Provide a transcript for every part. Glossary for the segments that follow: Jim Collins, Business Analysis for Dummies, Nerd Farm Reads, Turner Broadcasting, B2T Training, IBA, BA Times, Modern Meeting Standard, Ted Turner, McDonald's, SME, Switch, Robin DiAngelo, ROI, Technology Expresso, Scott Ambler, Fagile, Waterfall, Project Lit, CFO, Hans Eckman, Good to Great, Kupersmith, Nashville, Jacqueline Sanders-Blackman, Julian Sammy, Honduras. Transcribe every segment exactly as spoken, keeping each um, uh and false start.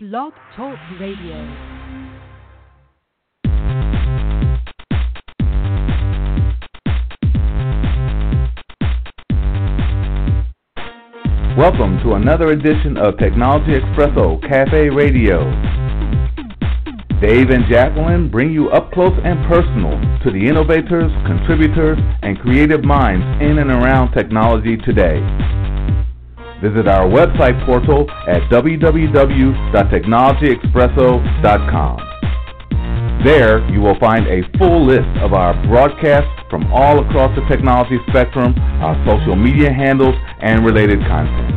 Blog Talk Radio. Welcome to another edition of Technology Expresso Cafe Radio. Dave and Jacqueline bring you up close and personal to the innovators, contributors, and creative minds in and around technology today. Visit our website portal at w w w dot technology expresso dot com. There you will find a full list of our broadcasts from all across the technology spectrum, our social media handles, and related content.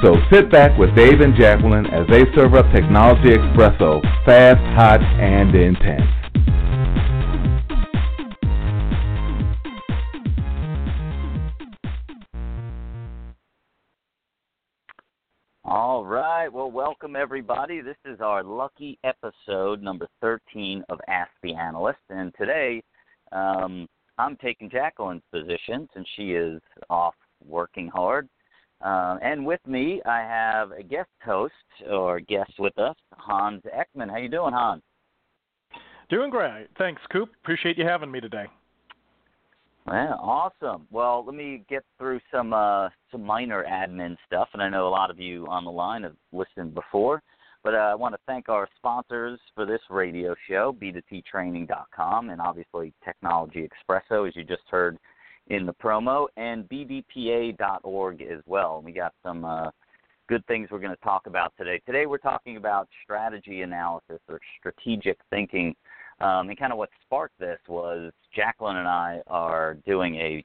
So sit back with Dave and Jacqueline as they serve up Technology Expresso, fast, hot, and intense. All right, well, welcome everybody. This is our lucky episode number thirteen of Ask the Analyst, and today um, I'm taking Jacqueline's position since she is off working hard. Uh, and with me, I have a guest host or guest with us, Hans Eckman. How you doing, Hans? Doing great. Thanks, Coop. Appreciate you having me today. Well, awesome. Well, let me get through some uh, some minor admin stuff, and I know a lot of you on the line have listened before, but uh, I want to thank our sponsors for this radio show, b two t training dot com, and obviously Technology Expresso, as you just heard in the promo, and b b p a dot org as well. We got some uh, good things we're going to talk about today. Today we're talking about strategy analysis or strategic thinking. Um, and kind of what sparked this was Jacqueline and I are doing a,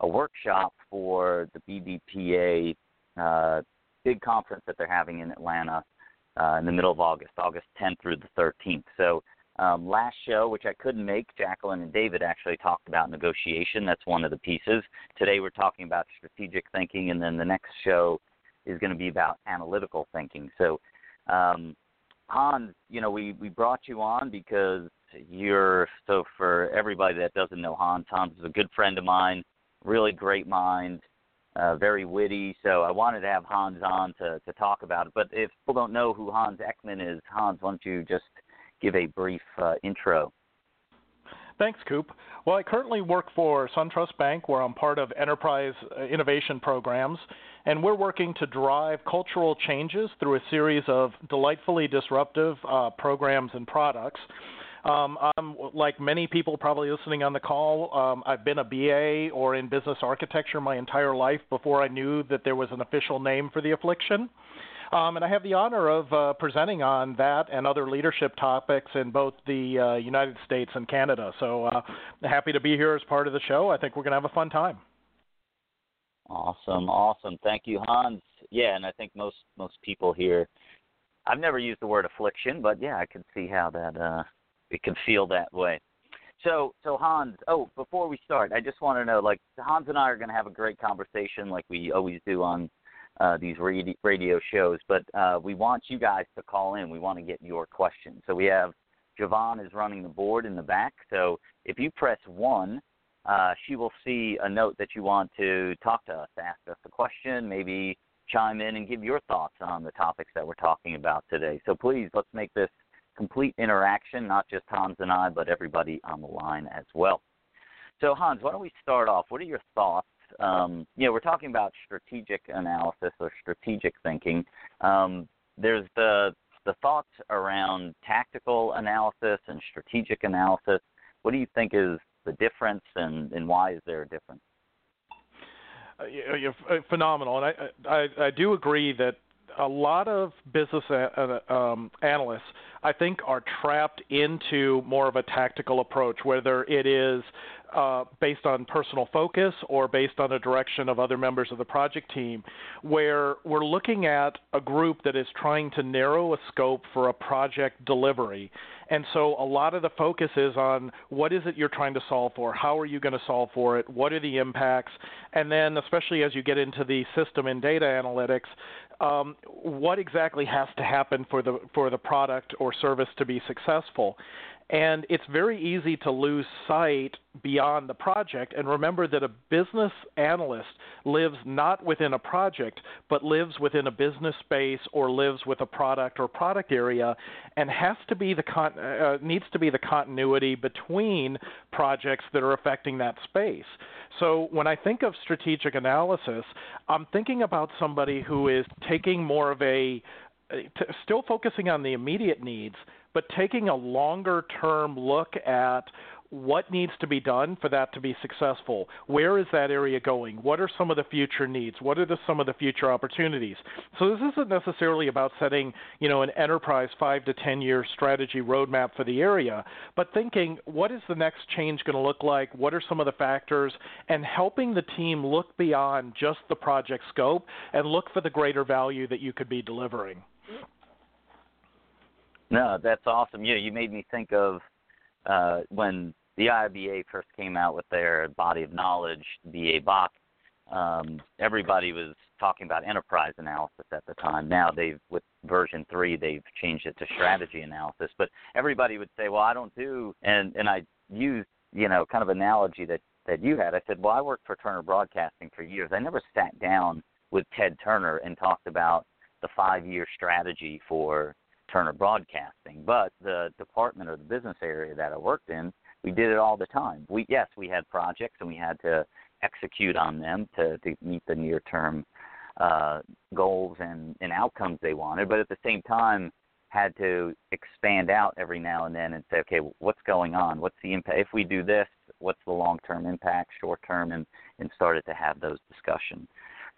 a workshop for the B B P A uh, big conference that they're having in Atlanta uh, in the middle of August, August tenth through the thirteenth. So um, last show, which I couldn't make, Jacqueline and David actually talked about negotiation. That's one of the pieces. Today we're talking about strategic thinking, and then the next show is going to be about analytical thinking. So, um, Hans, you know, we, we brought you on because you're, so for everybody that doesn't know Hans, Hans is a good friend of mine, really great mind, uh, very witty. So I wanted to have Hans on to, to talk about it. But if people don't know who Hans Eckman is, Hans, why don't you just give a brief uh, intro? Thanks, Coop. Well, I currently work for SunTrust Bank, where I'm part of enterprise innovation programs, and we're working to drive cultural changes through a series of delightfully disruptive uh, programs and products. Um, I'm, like many people probably listening on the call, um, I've been a B A or in business architecture my entire life before I knew that there was an official name for the affliction. Um, and I have the honor of uh, presenting on that and other leadership topics in both the uh, United States and Canada. So uh, happy to be here as part of the show. I think we're going to have a fun time. Awesome, awesome. Thank you, Hans. Yeah, and I think most, most people here, I've never used the word affliction, but, yeah, I can see how that uh, – it can feel that way. So, so Hans, oh, before we start, I just want to know, like, Hans and I are going to have a great conversation like we always do on uh, these radio shows, but uh, we want you guys to call in. We want to get your questions. So we have Javon is running the board in the back. So if you press one, uh, she will see a note that you want to talk to us, ask us a question, maybe chime in and give your thoughts on the topics that we're talking about today. So please, let's make this complete interaction, not just Hans and I, but everybody on the line as well. So, Hans, why don't we start off? What are your thoughts? Um, you know, we're talking about strategic analysis or strategic thinking. Um, there's the the thoughts around tactical analysis and strategic analysis. What do you think is the difference, and, and why is there a difference? Uh, you're phenomenal, and I, I I do agree that a lot of business uh, um, analysts, I think, are trapped into more of a tactical approach, whether it is uh, based on personal focus or based on the direction of other members of the project team, where we're looking at a group that is trying to narrow a scope for a project delivery. And so a lot of the focus is on what is it you're trying to solve for? How are you going to solve for it? What are the impacts? And then especially as you get into the system and data analytics, um, what exactly has to happen for the for the product or service to be successful? And it's very easy to lose sight beyond the project. And remember that a business analyst lives not within a project, but lives within a business space or lives with a product or product area, and has to be the con- uh, needs to be the continuity between projects that are affecting that space. So when I think of strategic analysis, I'm thinking about somebody who is taking more of a T- still focusing on the immediate needs, but taking a longer-term look at what needs to be done for that to be successful. Where is that area going? What are some of the future needs? What are the, some of the future opportunities? So this isn't necessarily about setting, you know, an enterprise five to ten-year strategy roadmap for the area, but thinking what is the next change going to look like? What are some of the factors? And helping the team look beyond just the project scope and look for the greater value that you could be delivering. No, that's awesome. You know, you made me think of uh, when the I B A first came out with their body of knowledge, B A B O K, um, everybody was talking about enterprise analysis at the time. Now they've, with version three, they've changed it to strategy analysis. But everybody would say, well, I don't do, and, and I used, you know, kind of analogy that, that you had. I said, well, I worked for Turner Broadcasting for years. I never sat down with Ted Turner and talked about the five-year strategy for Turner Broadcasting, but the department or the business area that I worked in, we did it all the time. We yes, we had projects and we had to execute on them to, to meet the near-term uh, goals and, and outcomes they wanted, but at the same time had to expand out every now and then and say, okay, what's going on? What's the impact? If we do this, what's the long-term impact, short-term, and, and started to have those discussions.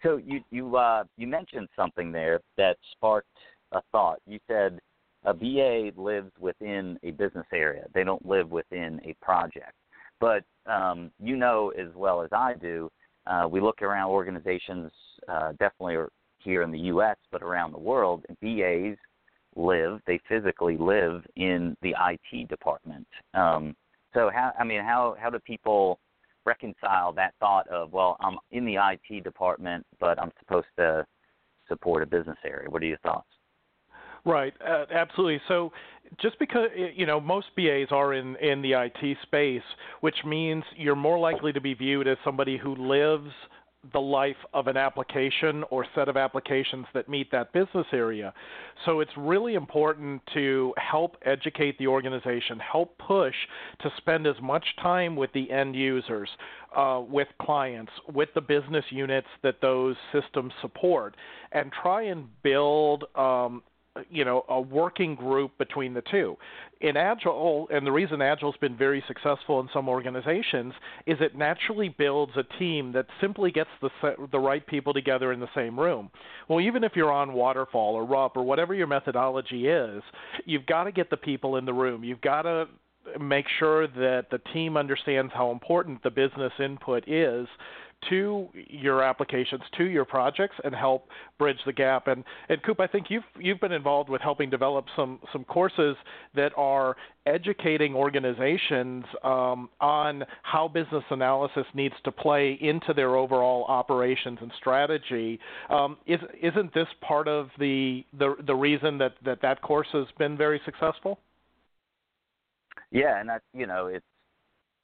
So you you uh, you mentioned something there that sparked a thought. You said a B A lives within a business area. They don't live within a project. But um, you know as well as I do, uh, we look around organizations uh, definitely here in the U S, but around the world, B As live, they physically live in the I T department. Um, so, how I mean, how, how do people reconcile that thought of, well, I'm in the I T department, but I'm supposed to support a business area? What are your thoughts? Right, uh, absolutely. So just because, you know, most B As are in, in the I T space, which means you're more likely to be viewed as somebody who lives the life of an application or set of applications that meet that business area. So it's really important to help educate the organization, help push to spend as much time with the end users, uh, with clients, with the business units that those systems support, and try and build um, you know, a working group between the two. In Agile, and the reason Agile's been very successful in some organizations is it naturally builds a team that simply gets the the right people together in the same room. Well, even if you're on Waterfall or R U P or whatever your methodology is, you've got to get the people in the room. You've got to make sure that the team understands how important the business input is to your applications, to your projects, and help bridge the gap. And, and Coop, I think you've you've been involved with helping develop some some courses that are educating organizations um, on how business analysis needs to play into their overall operations and strategy. Um, is, isn't this part of the the, the reason that, that that course has been very successful? Yeah, and that, you know, it's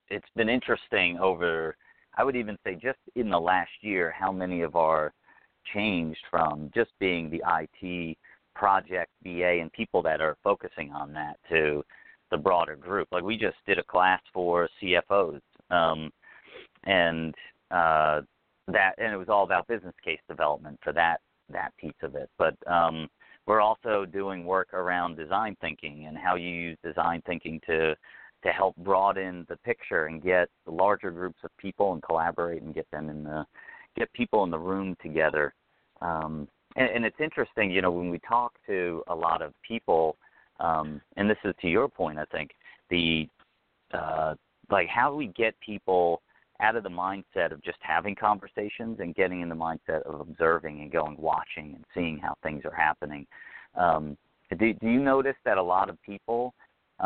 it's been interesting over, I would even say just in the last year, how many of our changed from just being the I T project B A and people that are focusing on that to the broader group. Like we just did a class for C F Os, um, and uh, that, and it was all about business case development for that that piece of it. But um, we're also doing work around design thinking and how you use design thinking to to help broaden the picture and get the larger groups of people and collaborate and get them in the get people in the room together. Um, and, and it's interesting, you know, when we talk to a lot of people, um, and this is to your point, I think, the uh, like how we get people out of the mindset of just having conversations and getting in the mindset of observing and going, watching and seeing how things are happening. Um, do, do you notice that a lot of people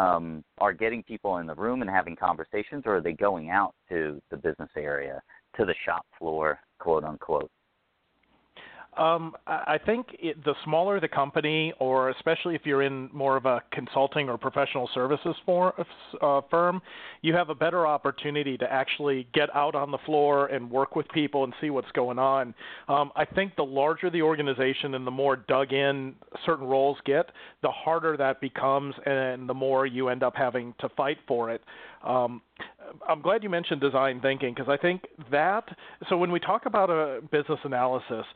Um, are getting people in the room and having conversations, or are they going out to the business area, to the shop floor, quote unquote? Um, I think it, the smaller the company, or especially if you're in more of a consulting or professional services for, uh, firm, you have a better opportunity to actually get out on the floor and work with people and see what's going on. Um, I think the larger the organization and the more dug in certain roles get, the harder that becomes and the more you end up having to fight for it. Um, I'm glad you mentioned design thinking, because I think that – so when we talk about a business analysis –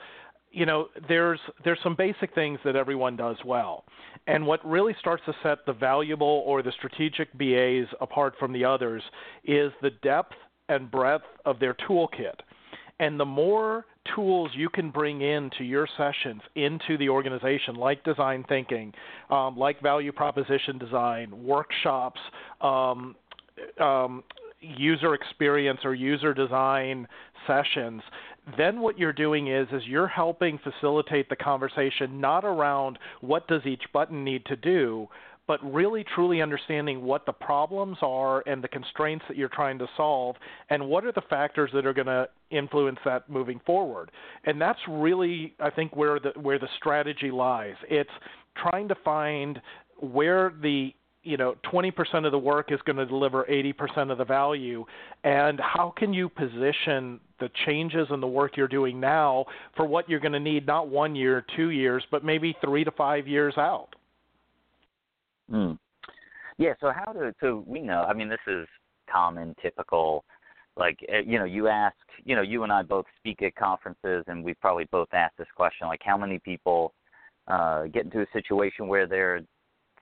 you know, there's there's some basic things that everyone does well. And what really starts to set the valuable or the strategic B As apart from the others is the depth and breadth of their toolkit. And the more tools you can bring into your sessions, into the organization, like design thinking, um, like value proposition design, workshops, um, um, user experience or user design sessions, then what you're doing is is you're helping facilitate the conversation not around what does each button need to do, but really truly understanding what the problems are and the constraints that you're trying to solve and what are the factors that are going to influence that moving forward. And that's really, I think, where the where the strategy lies. It's trying to find where the you know, twenty percent of the work is going to deliver eighty percent of the value, and how can you position the changes in the work you're doing now for what you're going to need not one year, two years, but maybe three to five years out? Mm. Yeah, so how do so we know, I mean, this is common, typical, like, you know, you ask, you know, you and I both speak at conferences, and we've probably both asked this question, like how many people uh, get into a situation where they're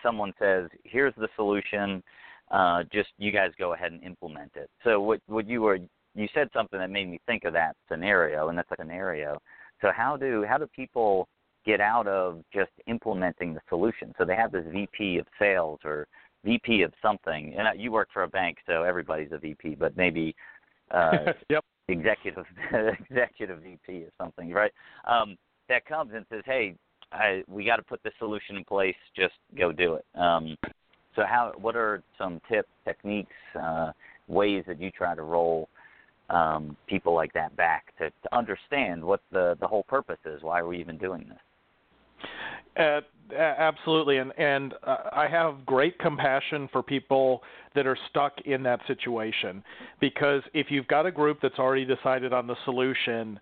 someone says, here's the solution, uh, just you guys go ahead and implement it. So what, what you were, you said something that made me think of that scenario, and that's a scenario. So how do, how do people get out of just implementing the solution? So they have this V P of sales or V P of something, and you work for a bank, so everybody's a V P, but maybe uh, yep. executive, executive V P or something, right? Um, that comes and says, hey, I, we got to put this solution in place. Just go do it. Um, so, how? What are some tips, techniques, uh, ways that you try to roll um, people like that back to, to understand what the, the whole purpose is? Why are we even doing this? Uh, absolutely, and and uh, I have great compassion for people that are stuck in that situation, because if you've got a group that's already decided on the solution,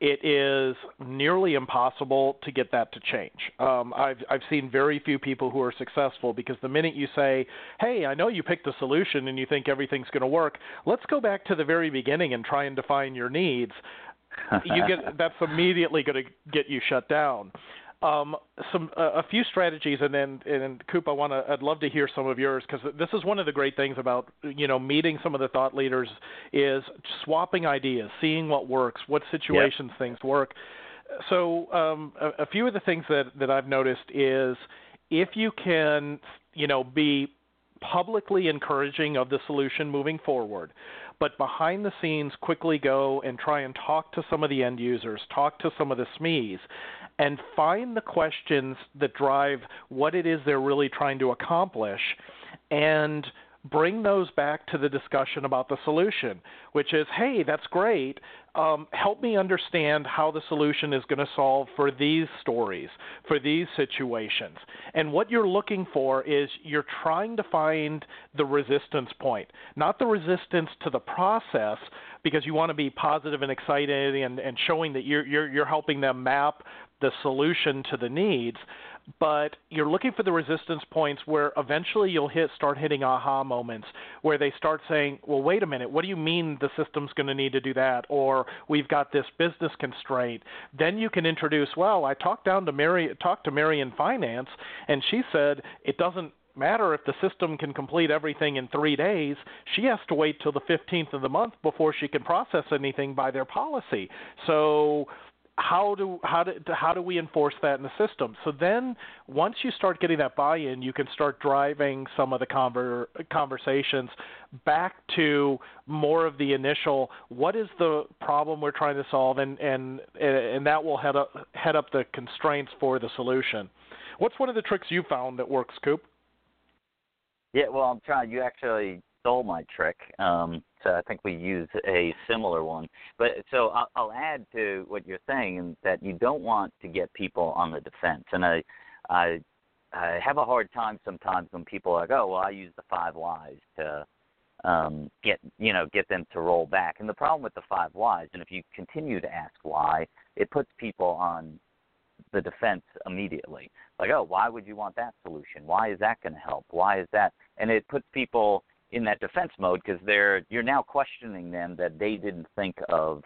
it is nearly impossible to get that to change. Um, I've, I've seen very few people who are successful, because the minute you say, hey, I know you picked the solution and you think everything's going to work, let's go back to the very beginning and try and define your needs, you get, that's immediately going to get you shut down. Um, some uh, a few strategies, and then and, and Coop, I want to I'd love to hear some of yours, because this is one of the great things about you know meeting some of the thought leaders is swapping ideas, seeing what works, what situations yep. things work. So um, a, a few of the things that, that I've noticed is if you can you know be publicly encouraging of the solution moving forward, but behind the scenes quickly go and try and talk to some of the end users, talk to some of the S M Es, and find the questions that drive what it is they're really trying to accomplish, and bring those back to the discussion about the solution, which is, hey, that's great. Um, help me understand how the solution is going to solve for these stories, for these situations. And what you're looking for is you're trying to find the resistance point, not the resistance to the process, because you want to be positive and excited and, and showing that you're, you're, you're helping them map the solution to the needs, but you're looking for the resistance points where eventually you'll hit, start hitting aha moments where they start saying, well, wait a minute, what do you mean the system's going to need to do that? Or we've got this business constraint. Then you can introduce, well, I talked down to Mary, talked to Mary in finance, and she said it doesn't matter if the system can complete everything in three days. She has to wait till the fifteenth of the month before she can process anything by their policy. So How do how do how do we enforce that in the system? So then, once you start getting that buy-in, you can start driving some of the conver- conversations back to more of the initial. What is the problem we're trying to solve, and and and that will head up head up the constraints for the solution. What's one of the tricks you found that works, Coop? Yeah, well, I'm trying. You actually stole my trick. Um, so I think we use a similar one. But so I'll, I'll add to what you're saying, that you don't want to get people on the defense. And I, I, I have a hard time sometimes when people are like, oh, well, I use the five whys to um, get, you know, get them to roll back. And the problem with the five whys, and if you continue to ask why, it puts people on the defense immediately. Like, oh, why would you want that solution? Why is that going to help? Why is that? And it puts people in that defense mode because they're you're now questioning them that they didn't think of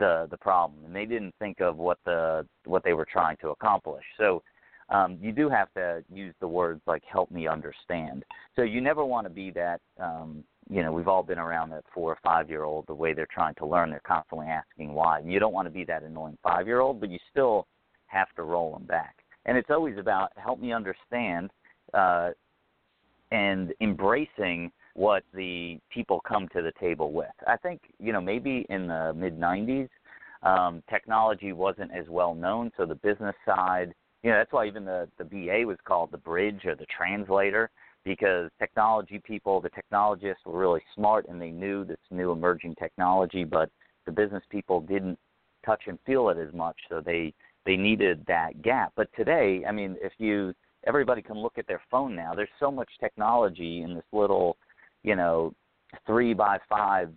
the the problem and they didn't think of what the what they were trying to accomplish. So um, you do have to use the words like help me understand. So you never want to be that. Um, you know, we've all been around that four or five year old. The way they're trying to learn, they're constantly asking why. You don't want to be that annoying five year old, but you still have to roll them back. And it's always about help me understand uh, and embracing what the people come to the table with. I think, you know, maybe in the mid nineties, um, technology wasn't as well known, so the business side, you know, that's why even the, the B A was called the bridge or the translator, because technology people, the technologists were really smart and they knew this new emerging technology, but the business people didn't touch and feel it as much, so they They needed that gap. But today, I mean, if you everybody can look at their phone now, there's so much technology in this little, you know, three by five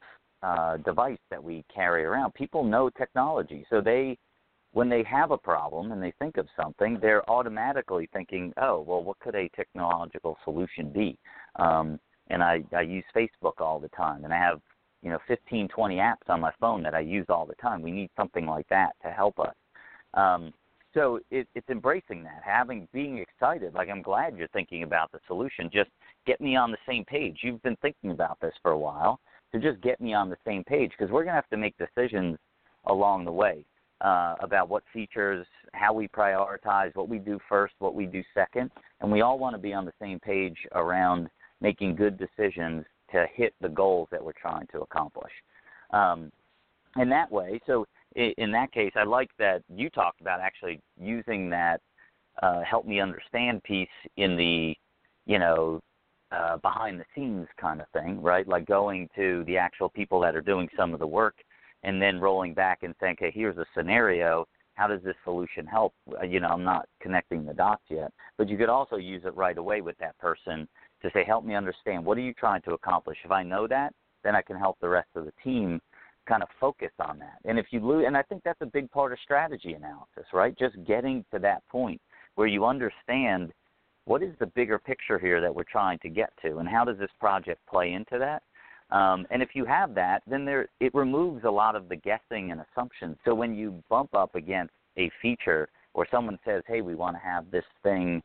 uh, device that we carry around. People know technology. So they, when they have a problem and they think of something, they're automatically thinking, oh, well, what could a technological solution be? Um, and I, I use Facebook all the time, and I have, you know, fifteen, twenty apps on my phone that I use all the time. We need something like that to help us. Um, so it, it's embracing that, having, being excited. Like, I'm glad you're thinking about the solution. Just get me on the same page. You've been thinking about this for a while, so just get me on the same page, because we're going to have to make decisions along the way uh, about what features, how we prioritize, what we do first, what we do second. And we all want to be on the same page around making good decisions to hit the goals that we're trying to accomplish. Um, and that way, so in that case, I like that you talked about actually using that uh, help me understand piece in the, you know, uh, behind the scenes kind of thing, right? Like going to the actual people that are doing some of the work and then rolling back and saying, okay, here's a scenario. How does this solution help? You know, I'm not connecting the dots yet. But you could also use it right away with that person to say, help me understand. What are you trying to accomplish? If I know that, then I can help the rest of the team kind of focus on that. And if you lose, and I think that's a big part of strategy analysis, right? Just getting to that point where you understand what is the bigger picture here that we're trying to get to, and how does this project play into that? Um, and if you have that, then there it removes a lot of the guessing and assumptions. So when you bump up against a feature or someone says, hey, we want to have this thing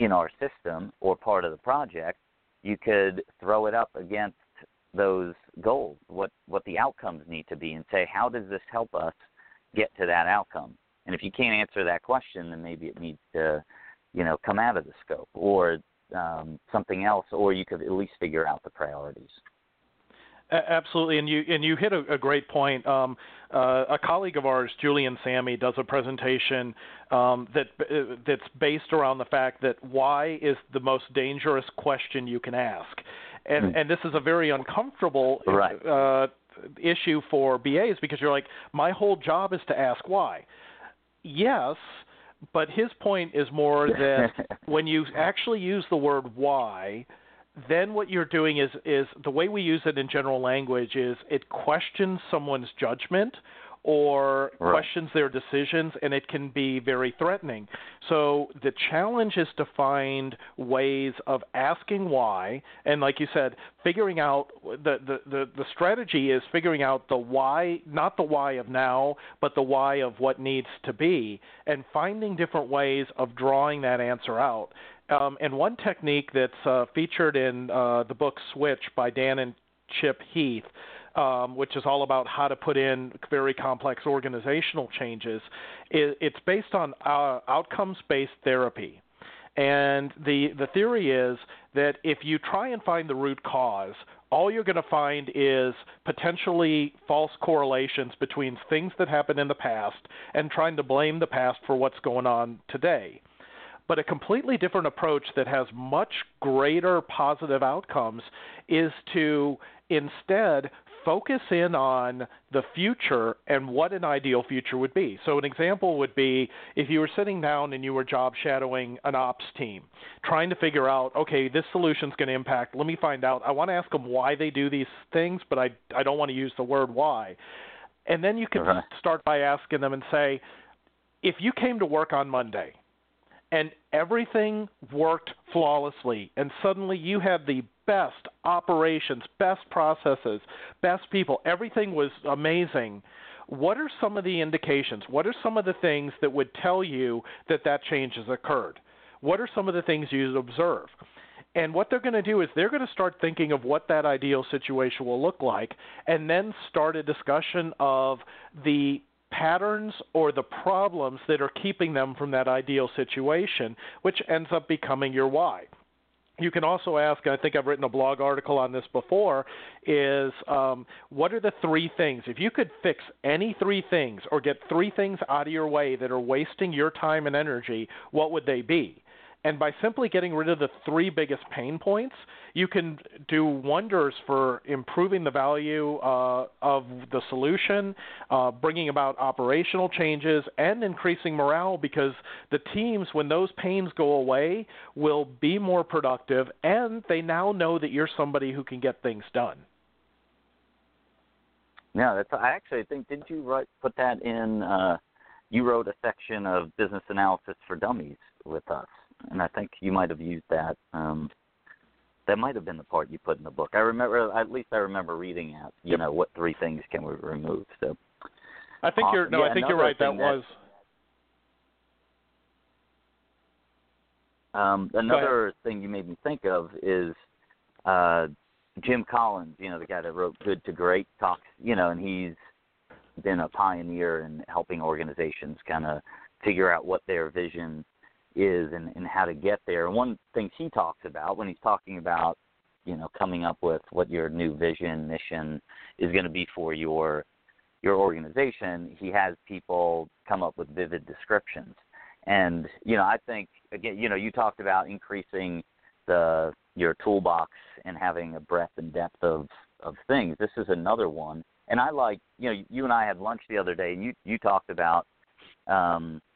in our system or part of the project, you could throw it up against those goals, what what the outcomes need to be, and say, how does this help us get to that outcome? And if you can't answer that question, then maybe it needs to, you know, come out of the scope or um, something else, or you could at least figure out the priorities. Absolutely, and you and you hit a, a great point. Um, uh, a colleague of ours, Julian Sammy, does a presentation um, that uh, that's based around the fact that why is the most dangerous question you can ask. And, and this is a very uncomfortable right. uh, issue for B As, because you're like, my whole job is to ask why. Yes, but his point is more that when you actually use the word why, then what you're doing is, is the way we use it in general language is it questions someone's judgment or right. questions their decisions, and it can be very threatening. So the challenge is to find ways of asking why, and like you said, figuring out the, the, the, the strategy is figuring out the why, not the why of now, but the why of what needs to be, and finding different ways of drawing that answer out. Um, and one technique that's uh, featured in uh, the book Switch by Dan and Chip Heath, Um, which is all about how to put in very complex organizational changes. It, it's based on uh, outcomes-based therapy. And the, the theory is that if you try and find the root cause, all you're going to find is potentially false correlations between things that happened in the past and trying to blame the past for what's going on today. But a completely different approach that has much greater positive outcomes is to instead focus in on the future and what an ideal future would be. So an example would be if you were sitting down and you were job shadowing an ops team, trying to figure out, okay, this solution's going to impact. Let me find out. I want to ask them why they do these things, but I, I don't want to use the word why. And then you can uh-huh. start by asking them and say, if you came to work on Monday and everything worked flawlessly and suddenly you had the best operations, best processes, best people, everything was amazing, what are some of the indications? What are some of the things that would tell you that that change has occurred? What are some of the things you observe? And what they're going to do is they're going to start thinking of what that ideal situation will look like and then start a discussion of the patterns or the problems that are keeping them from that ideal situation, which ends up becoming your why. You can also ask, and I think I've written a blog article on this before, is um, what are the three things? If you could fix any three things or get three things out of your way that are wasting your time and energy, what would they be? And by simply getting rid of the three biggest pain points, you can do wonders for improving the value uh, of the solution, uh, bringing about operational changes, and increasing morale because the teams, when those pains go away, will be more productive, and they now know that you're somebody who can get things done. Yeah, that's, I actually think, did you write, put that in, uh, you wrote a section of Business Analysis for Dummies with us. And I think you might have used that. Um, that might have been the part you put in the book. I remember, at least I remember reading it. You yep. know, what three things can we remove? So, I think awesome. you're no, yeah, I think you're right. That, that was um, another thing you made me think of is uh, Jim Collins. You know, the guy that wrote Good to Great talks. You know, and he's been a pioneer in helping organizations kind of figure out what their vision is and, and how to get there. And one of the things he talks about when he's talking about, you know, coming up with what your new vision, mission is going to be for your your organization, he has people come up with vivid descriptions. And, you know, I think, again, you know, you talked about increasing the your toolbox and having a breadth and depth of, of things. This is another one. And I like, you know, you and I had lunch the other day, and you, you talked about um, –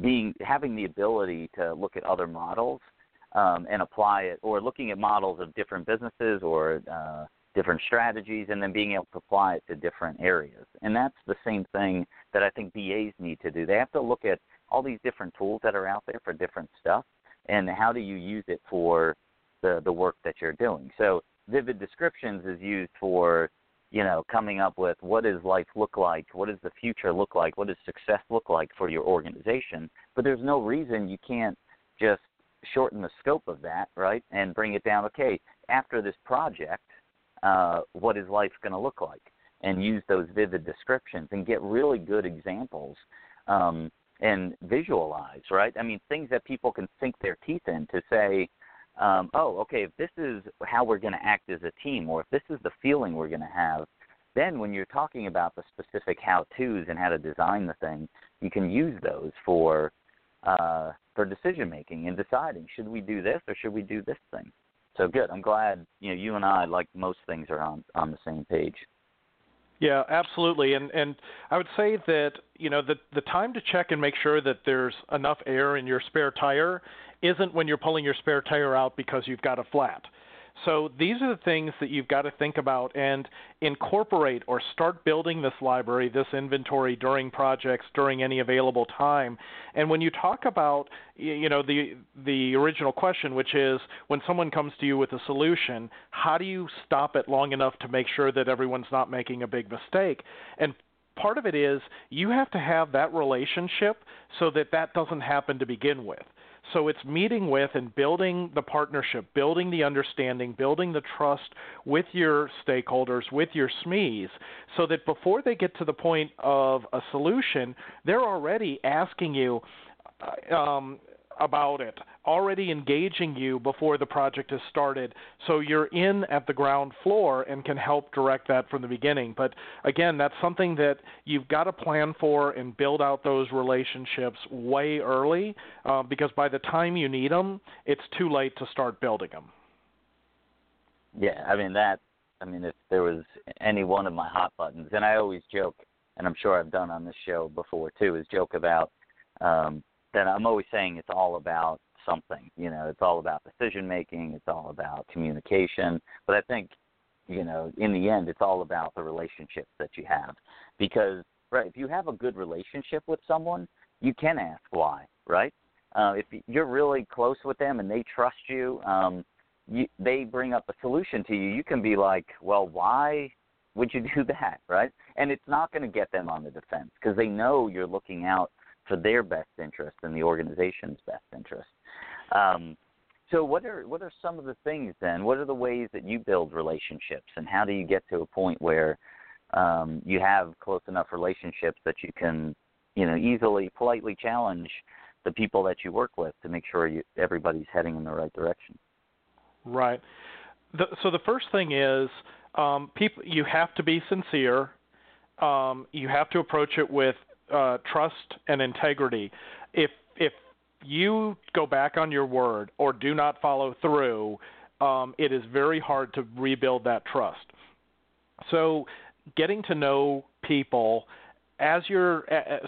being having the ability to look at other models um, and apply it, or looking at models of different businesses or uh, different strategies, and then being able to apply it to different areas. And that's the same thing that I think B As need to do. They have to look at all these different tools that are out there for different stuff, and how do you use it for the, the work that you're doing. So vivid descriptions is used for, you know, coming up with what does life look like, what does the future look like, what does success look like for your organization. But there's no reason you can't just shorten the scope of that, right, and bring it down, okay, after this project, uh, what is life going to look like? And use those vivid descriptions and get really good examples um, and visualize, right? I mean, things that people can sink their teeth in to say, Um, oh, okay, if this is how we're going to act as a team, or if this is the feeling we're going to have, then when you're talking about the specific how-tos and how to design the thing, you can use those for uh, for decision-making and deciding, should we do this or should we do this thing? So good. I'm glad, you know, you and I, like most things, are on, on the same page. Yeah, absolutely. And and I would say that, you know, the, the time to check and make sure that there's enough air in your spare tire isn't when you're pulling your spare tire out because you've got a flat. So these are the things that you've got to think about and incorporate or start building this library, this inventory during projects, during any available time. And when you talk about, you know, the the original question, which is when someone comes to you with a solution, how do you stop it long enough to make sure that everyone's not making a big mistake? And part of it is you have to have that relationship so that that doesn't happen to begin with. So it's meeting with and building the partnership, building the understanding, building the trust with your stakeholders, with your S M Es, so that before they get to the point of a solution, they're already asking you um, about it, already engaging you before the project is started. So you're in at the ground floor and can help direct that from the beginning. But again, that's something that you've got to plan for and build out those relationships way early, uh, because by the time you need them, it's too late to start building them. Yeah, I mean, that, I mean, if there was any one of my hot buttons, and I always joke, and I'm sure I've done on this show before too, is joke about um, that I'm always saying it's all about something. You know, it's all about decision making, it's all about communication. But I think, you know, in the end, it's all about the relationships that you have. Because, right, if you have a good relationship with someone, you can ask why, right? Uh, if you're really close with them and they trust you, um, you, they bring up a solution to you, you can be like, well, why would you do that, right? And it's not going to get them on the defense because they know you're looking out for their best interest and the organization's best interest. Um, so what are what are some of the things then? What are the ways that you build relationships, and how do you get to a point where um, you have close enough relationships that you can, you know, easily, politely challenge the people that you work with to make sure you, everybody's heading in the right direction? Right. The, so the first thing is um, people. You have to be sincere. Um, you have to approach it with uh, trust and integrity. If if you go back on your word or do not follow through, um, it is very hard to rebuild that trust. So getting to know people. As you're,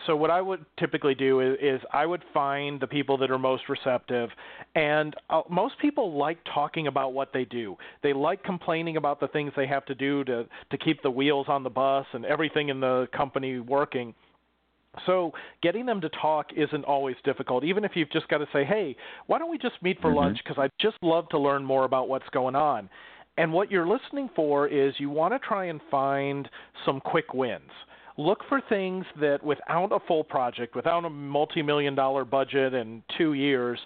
so what I would typically do is, is I would find the people that are most receptive, and uh, most people like talking about what they do. They like complaining about the things they have to do to, to keep the wheels on the bus and everything in the company working. So getting them to talk isn't always difficult, even if you've just got to say, hey, why don't we just meet for mm-hmm. lunch, because I'd just love to learn more about what's going on. And what you're listening for is you want to try and find some quick wins. Look for things that without a full project, without a multi-million dollar budget in two years,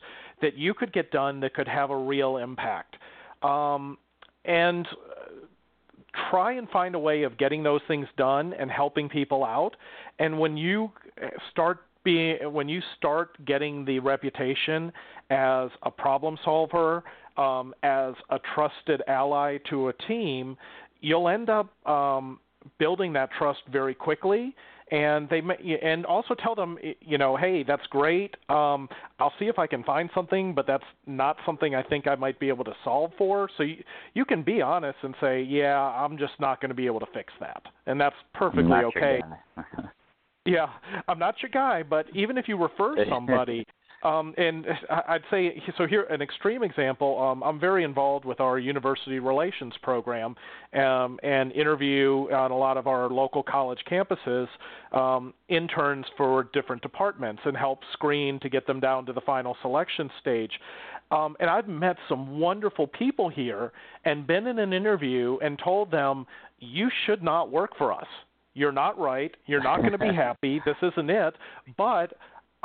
that you could get done that could have a real impact. Um, and try and find a way of getting those things done and helping people out. And when you start being, when you start getting the reputation as a problem solver, um, as a trusted ally to a team, you'll end up um, – building that trust very quickly, and they may, and also tell them, you know, hey, that's great. Um, I'll see if I can find something, but that's not something I think I might be able to solve for. So you, you can be honest and say, yeah, I'm just not going to be able to fix that, and that's perfectly not okay. Yeah, I'm not your guy, but even if you refer somebody. Um, and I'd say, so here, an extreme example, um, I'm very involved with our university relations program um, and interview on a lot of our local college campuses um, interns for different departments and help screen to get them down to the final selection stage. Um, and I've met some wonderful people here and been in an interview and told them, you should not work for us. You're not right. You're not going to be happy. This isn't it. But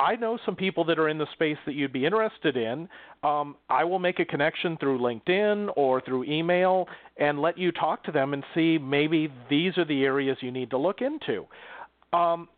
I know some people that are in the space that you'd be interested in. Um, I will make a connection through LinkedIn or through email and let you talk to them and see maybe these are the areas you need to look into. Um,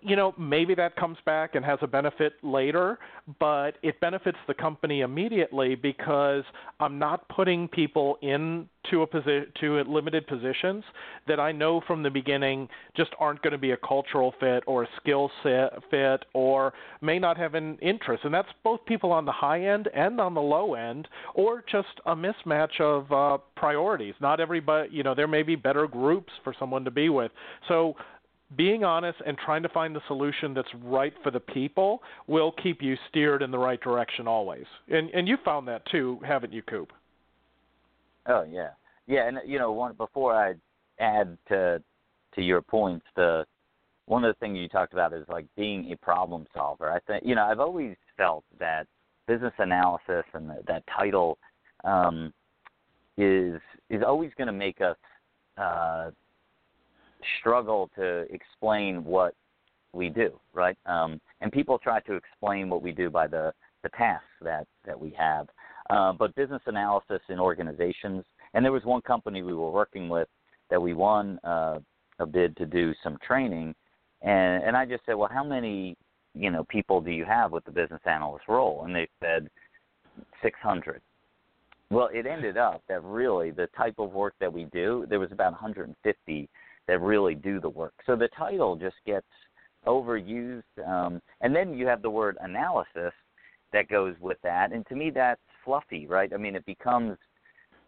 you know, maybe that comes back and has a benefit later, but it benefits the company immediately because I'm not putting people into a posi- to limited positions that I know from the beginning just aren't going to be a cultural fit or a skill set fit or may not have an interest. And that's both people on the high end and on the low end, or just a mismatch of uh, priorities. Not everybody, you know, there may be better groups for someone to be with. So being honest and trying to find the solution that's right for the people will keep you steered in the right direction always. And and you found that too, haven't you, Coop? Oh, yeah. Yeah, and, you know, one, before I add to to your points, the one of the things you talked about is, like, being a problem solver. I think, you know, I've always felt that business analysis and the, that title um, is is always going to make us uh, – struggle to explain what we do, right? Um, and people try to explain what we do by the, the tasks that, that we have. Uh, but business analysis in organizations, and there was one company we were working with that we won uh, a bid to do some training, and, and I just said, well, how many, you know, people do you have with the business analyst role? And they said, six hundred. Well, it ended up that really the type of work that we do, there was about one hundred fifty that really do the work. So the title just gets overused. Um, and then you have the word analysis that goes with that. And to me, that's fluffy, right? I mean, it becomes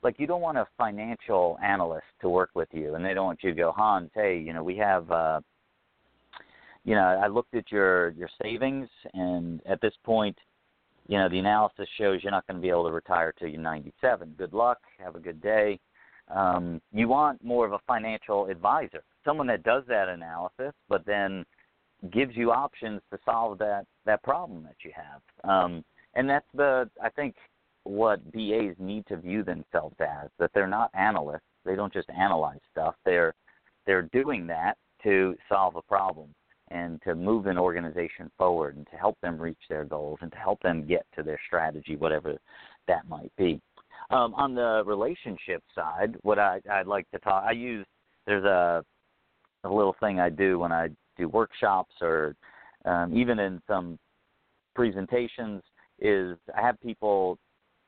like you don't want a financial analyst to work with you, and they don't want you to go, Hans, hey, you know, we have, uh, you know, I looked at your, your savings, and at this point, you know, the analysis shows you're not going to be able to retire till you're ninety-seven. Good luck. Have a good day. Um, you want more of a financial advisor, someone that does that analysis, but then gives you options to solve that, that problem that you have. Um, and that's the, I think, what B As need to view themselves as, that they're not analysts. They don't just analyze stuff. They're, they're doing that to solve a problem, and to move an organization forward, and to help them reach their goals, and to help them get to their strategy, whatever that might be. Um, on the relationship side, what I, I'd like to talk, I use, there's a, a little thing I do when I do workshops, or um, even in some presentations, is I have people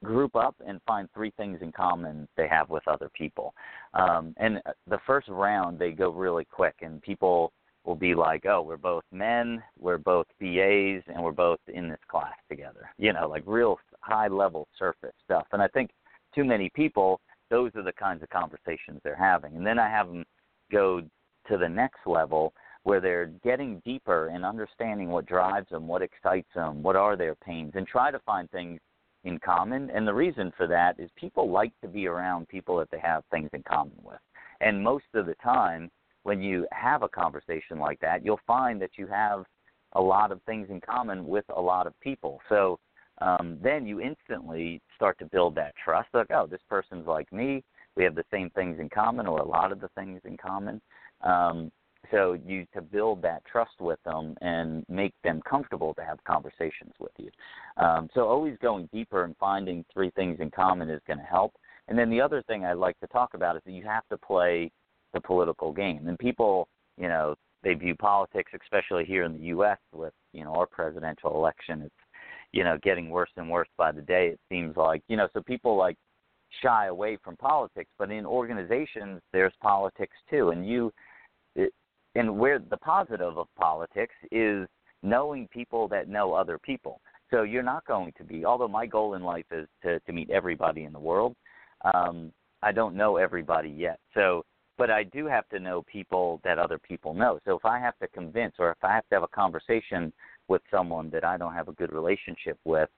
group up and find three things in common they have with other people. Um, and the first round, they go really quick, and people will be like, oh, we're both men, we're both B As, and we're both in this class together. You know, like real high-level surface stuff. And I think too many people, those are the kinds of conversations they're having. And then I have them go to the next level where they're getting deeper and understanding what drives them, what excites them, what are their pains, and try to find things in common. And the reason for that is people like to be around people that they have things in common with. And most of the time, when you have a conversation like that, you'll find that you have a lot of things in common with a lot of people. So um, then you instantly start to build that trust. Like, oh, this person's like me. We have the same things in common, or a lot of the things in common. Um, so you to build that trust with them and make them comfortable to have conversations with you. Um, so always going deeper and finding three things in common is going to help. And then the other thing I like to talk about is that you have to play the political game. And people, you know, they view politics, especially here in the U S with, you know, our presidential election, it's, you know, getting worse and worse by the day, it seems like. You know, so people like shy away from politics, but in organizations there's politics too. And you it, and where the positive of politics is knowing people that know other people. So you're not going to be, although my goal in life is to, to meet everybody in the world, um, I don't know everybody yet. So but I do have to know people that other people know. So if I have to convince, or if I have to have a conversation with someone that I don't have a good relationship with,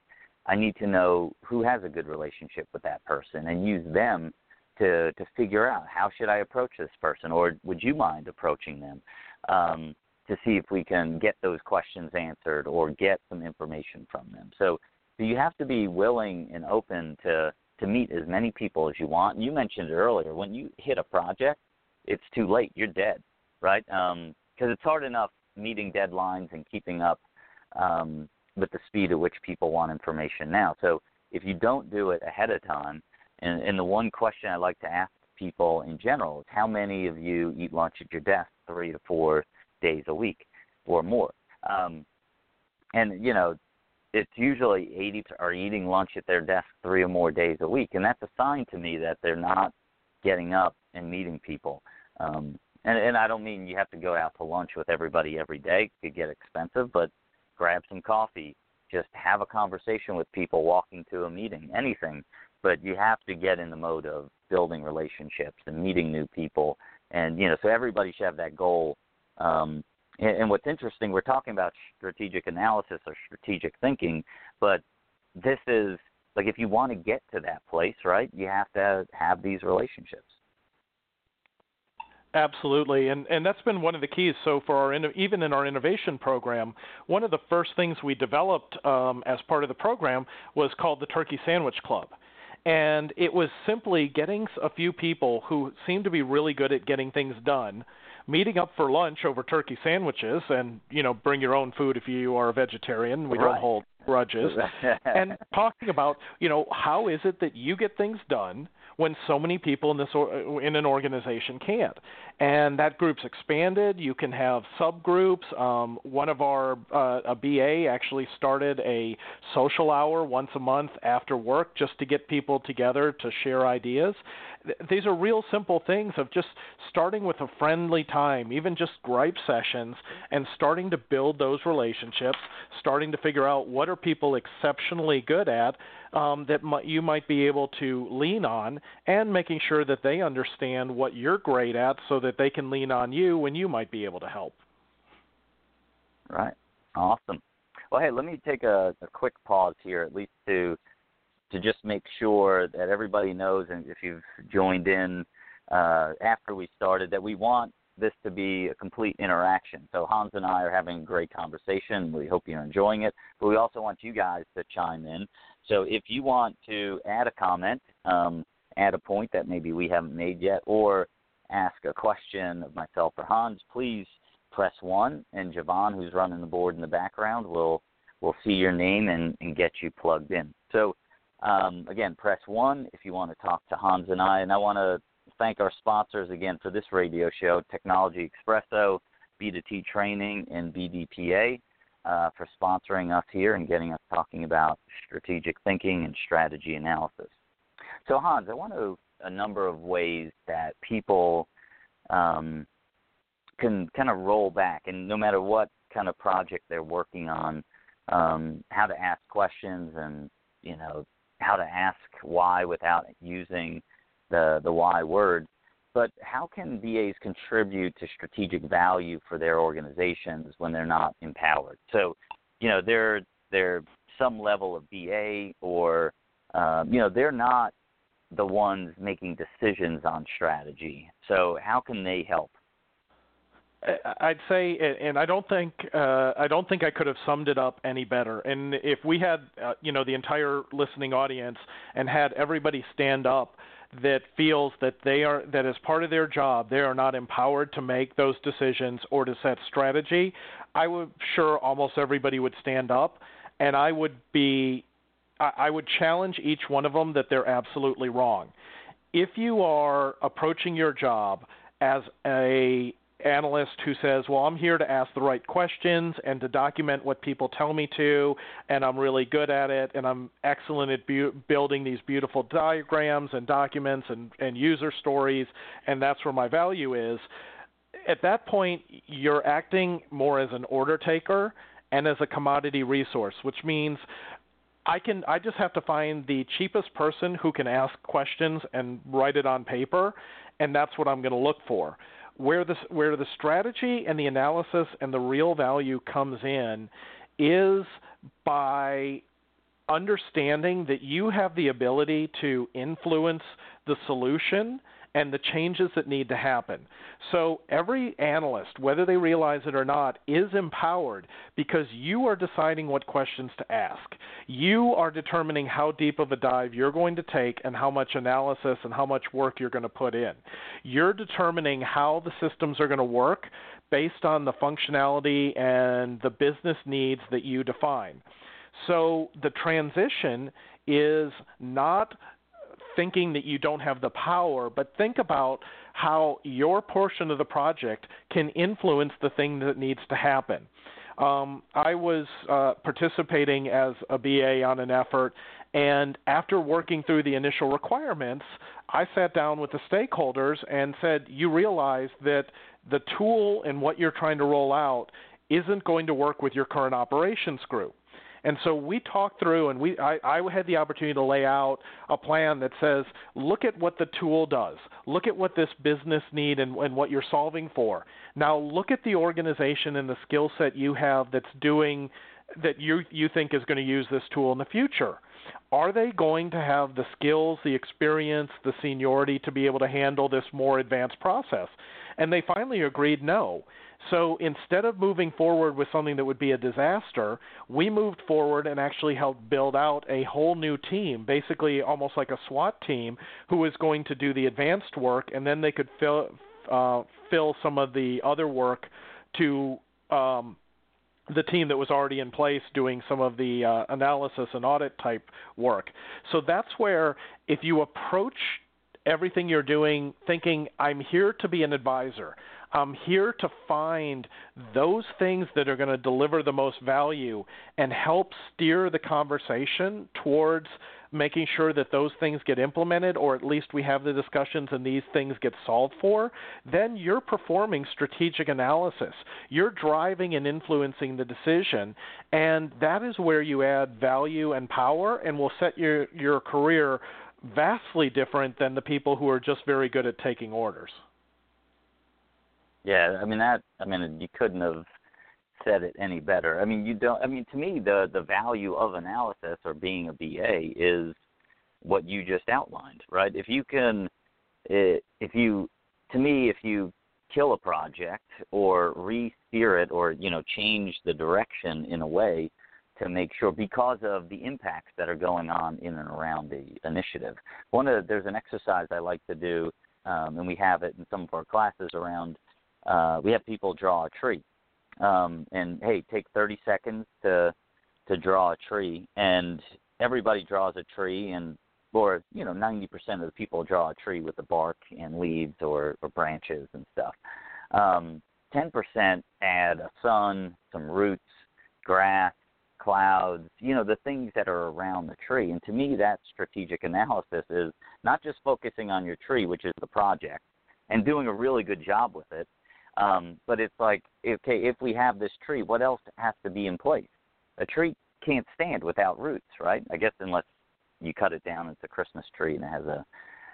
I need to know who has a good relationship with that person and use them to, to figure out how should I approach this person, or would you mind approaching them, um, to see if we can get those questions answered or get some information from them. So, so you have to be willing and open to, to meet as many people as you want. And you mentioned it earlier, when you hit a project, it's too late. You're dead, right? Because um, it's hard enough meeting deadlines and keeping up um, with the speed at which people want information now. So if you don't do it ahead of time, and, and the one question I like to ask people in general is how many of you eat lunch at your desk three to four days a week or more? Um, and, you know, it's usually eighty percent are eating lunch at their desk three or more days a week, and that's a sign to me that they're not getting up and meeting people. Um, and, and I don't mean you have to go out to lunch with everybody every day. It could get expensive, but grab some coffee. Just have a conversation with people, walking to a meeting, anything. But you have to get in the mode of building relationships and meeting new people. And, you know, so everybody should have that goal. Um, and, and what's interesting, we're talking about strategic analysis or strategic thinking, but this is, like, if you want to get to that place, right, you have to have these relationships. Absolutely, and and that's been one of the keys. So for our even in our innovation program, one of the first things we developed um, as part of the program was called the Turkey Sandwich Club. And it was simply getting a few people who seemed to be really good at getting things done, meeting up for lunch over turkey sandwiches, and, you know, bring your own food if you are a vegetarian. We right. don't hold grudges. And talking about, you know, how is it that you get things done? when so many people in this or, in an organization can't. And that group's expanded. You can have subgroups. Um, one of our uh, a B A actually started a social hour once a month after work just to get people together to share ideas. Th- these are real simple things of just starting with a friendly time, even just gripe sessions, and starting to build those relationships, starting to figure out what are people exceptionally good at um, that m- you might be able to lean on, and making sure that they understand what you're great at so that they can lean on you when you might be able to help. Right. Awesome. Well, hey, let me take a, a quick pause here, at least to to just make sure that everybody knows, and if you've joined in uh, after we started, that we want this to be a complete interaction. So Hans and I are having a great conversation. We hope you're enjoying it, but we also want you guys to chime in. So if you want to add a comment, um, add a point that maybe we haven't made yet, or ask a question of myself or Hans, please press one, and Javon, who's running the board in the background, will will see your name and, and get you plugged in. So um, again, press one if you want to talk to Hans and I, and I want to thank our sponsors again for this radio show, Technology Expresso, B two T Training, and B D P A, uh, for sponsoring us here and getting us talking about strategic thinking and strategy analysis. So Hans, I want to, a number of ways that people um, can kind of roll back, and no matter what kind of project they're working on, um, how to ask questions, and, you know, how to ask why without using The, the why word, but how can B As contribute to strategic value for their organizations when they're not empowered? So, you know, they're, they're some level of B A, or, um, you know, they're not the ones making decisions on strategy. So how can they help? I'd say, and I don't think uh, I don't think I could have summed it up any better. And if we had, uh, you know, the entire listening audience and had everybody stand up that feels that they are, that as part of their job, they are not empowered to make those decisions or to set strategy, I would sure almost everybody would stand up, and I would be, I would challenge each one of them that they're absolutely wrong. If you are approaching your job as a analyst who says, well, I'm here to ask the right questions and to document what people tell me to, and I'm really good at it, and I'm excellent at bu- building these beautiful diagrams and documents and, and user stories, and that's where my value is. At that point, you're acting more as an order taker and as a commodity resource, which means I can. I just have to find the cheapest person who can ask questions and write it on paper, and that's what I'm going to look for. Where the, where the strategy and the analysis and the real value comes in is by understanding that you have the ability to influence the solution and the changes that need to happen. So every analyst, whether they realize it or not, is empowered because you are deciding what questions to ask. You are determining how deep of a dive you're going to take and how much analysis and how much work you're going to put in. You're determining how the systems are going to work based on the functionality and the business needs that you define. So the transition is not thinking that you don't have the power, but think about how your portion of the project can influence the thing that needs to happen. Um, I was uh, participating as a B A on an effort, and after working through the initial requirements, I sat down with the stakeholders and said, you realize that the tool and what you're trying to roll out isn't going to work with your current operations group. And so we talked through, and we I, I had the opportunity to lay out a plan that says, look at what the tool does. Look at what this business need and, and what you're solving for. Now look at the organization and the skill set you have that's doing that you, you think is going to use this tool in the future. Are they going to have the skills, the experience, the seniority to be able to handle this more advanced process? And they finally agreed no. So instead of moving forward with something that would be a disaster, we moved forward and actually helped build out a whole new team, basically almost like a SWAT team, who was going to do the advanced work, and then they could fill uh, fill some of the other work to um, the team that was already in place doing some of the uh, analysis and audit type work. So that's where, if you approach everything you're doing thinking, I'm here to be an advisor. I'm here to find those things that are going to deliver the most value and help steer the conversation towards making sure that those things get implemented, or at least we have the discussions and these things get solved for, then you're performing strategic analysis. You're driving and influencing the decision, and that is where you add value and power and will set your, your career vastly different than the people who are just very good at taking orders. Yeah, I mean that. I mean, you couldn't have said it any better. I mean, you don't. I mean, to me, the the value of analysis or being a B A is what you just outlined, right? If you can, if you, to me, if you kill a project or re-steer it or you know change the direction in a way to make sure because of the impacts that are going on in and around the initiative. One of there's an exercise I like to do, um, and we have it in some of our classes around. Uh, we have people draw a tree, um, and hey, take thirty seconds to to draw a tree, and everybody draws a tree, and or you know, ninety percent of the people draw a tree with the bark and leaves or, or branches and stuff. Um, ten percent add a sun, some roots, grass, clouds, you know, the things that are around the tree. And to me, that strategic analysis is not just focusing on your tree, which is the project, and doing a really good job with it. Um, but it's like, okay, if we have this tree, what else has to be in place? A tree can't stand without roots, right? I guess unless you cut it down, it's a Christmas tree and it has a,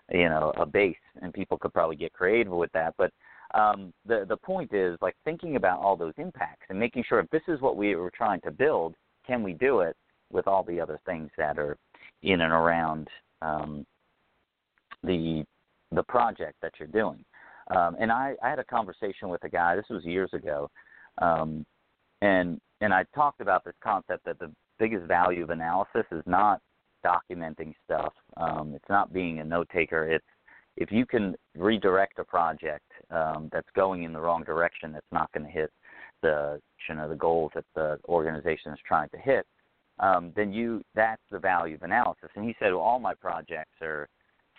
you know, a base, and people could probably get creative with that. But um, the the point is, like, thinking about all those impacts and making sure if this is what we were trying to build, can we do it with all the other things that are in and around um, the the project that you're doing. Um, and I, I had a conversation with a guy, this was years ago, um, and and I talked about this concept that the biggest value of analysis is not documenting stuff. Um, it's not being a note-taker. It's if you can redirect a project um, that's going in the wrong direction, that's not going to hit the, you know, the goals that the organization is trying to hit, um, then you that's the value of analysis. And he said, well, all my projects are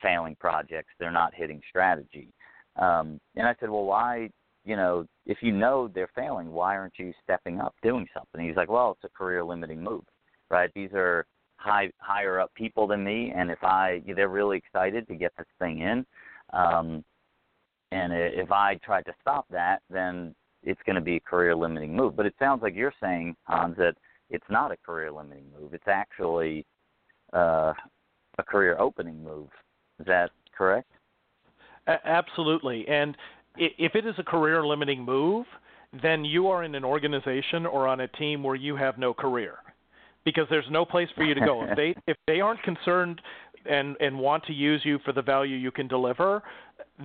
failing projects. They're not hitting strategy. Um, and I said, well, why, you know, if you know they're failing, why aren't you stepping up doing something? He's like, well, it's a career-limiting move, right? These are high, higher-up people than me, and if I, they're really excited to get this thing in, um, and if I tried to stop that, then it's going to be a career-limiting move. But it sounds like you're saying, Hans, that it's not a career-limiting move. It's actually uh, a career-opening move. Is that correct? Absolutely. And if it is a career-limiting move, then you are in an organization or on a team where you have no career because there's no place for you to go. If they if they aren't concerned and, and want to use you for the value you can deliver,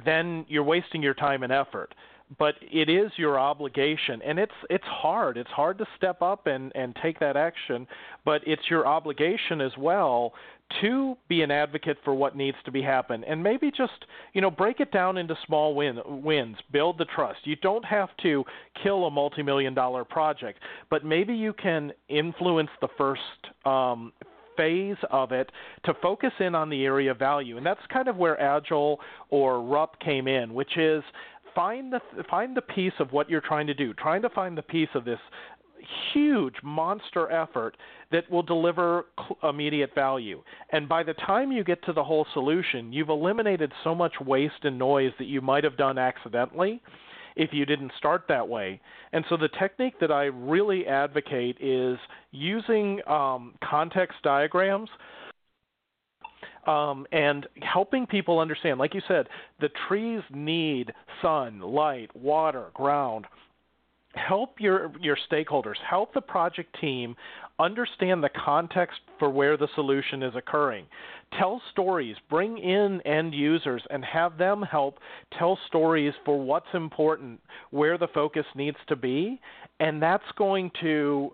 then you're wasting your time and effort. But it is your obligation, and it's it's hard. It's hard to step up and, and take that action, but it's your obligation as well to be an advocate for what needs to be happen, and maybe just you know break it down into small win, wins, build the trust. You don't have to kill a multi-million dollar project, but maybe you can influence the first um, phase of it to focus in on the area of value, and that's kind of where Agile or R U P came in, which is find the find the piece of what you're trying to do, trying to find the piece of this huge monster effort that will deliver immediate value. And by the time you get to the whole solution, you've eliminated so much waste and noise that you might have done accidentally if you didn't start that way. And so the technique that I really advocate is using um, context diagrams Um, and helping people understand, like you said, the trees need sun, light, water, ground. Help your, your stakeholders, help the project team understand the context for where the solution is occurring. Tell stories, bring in end users and have them help tell stories for what's important, where the focus needs to be, and that's going to,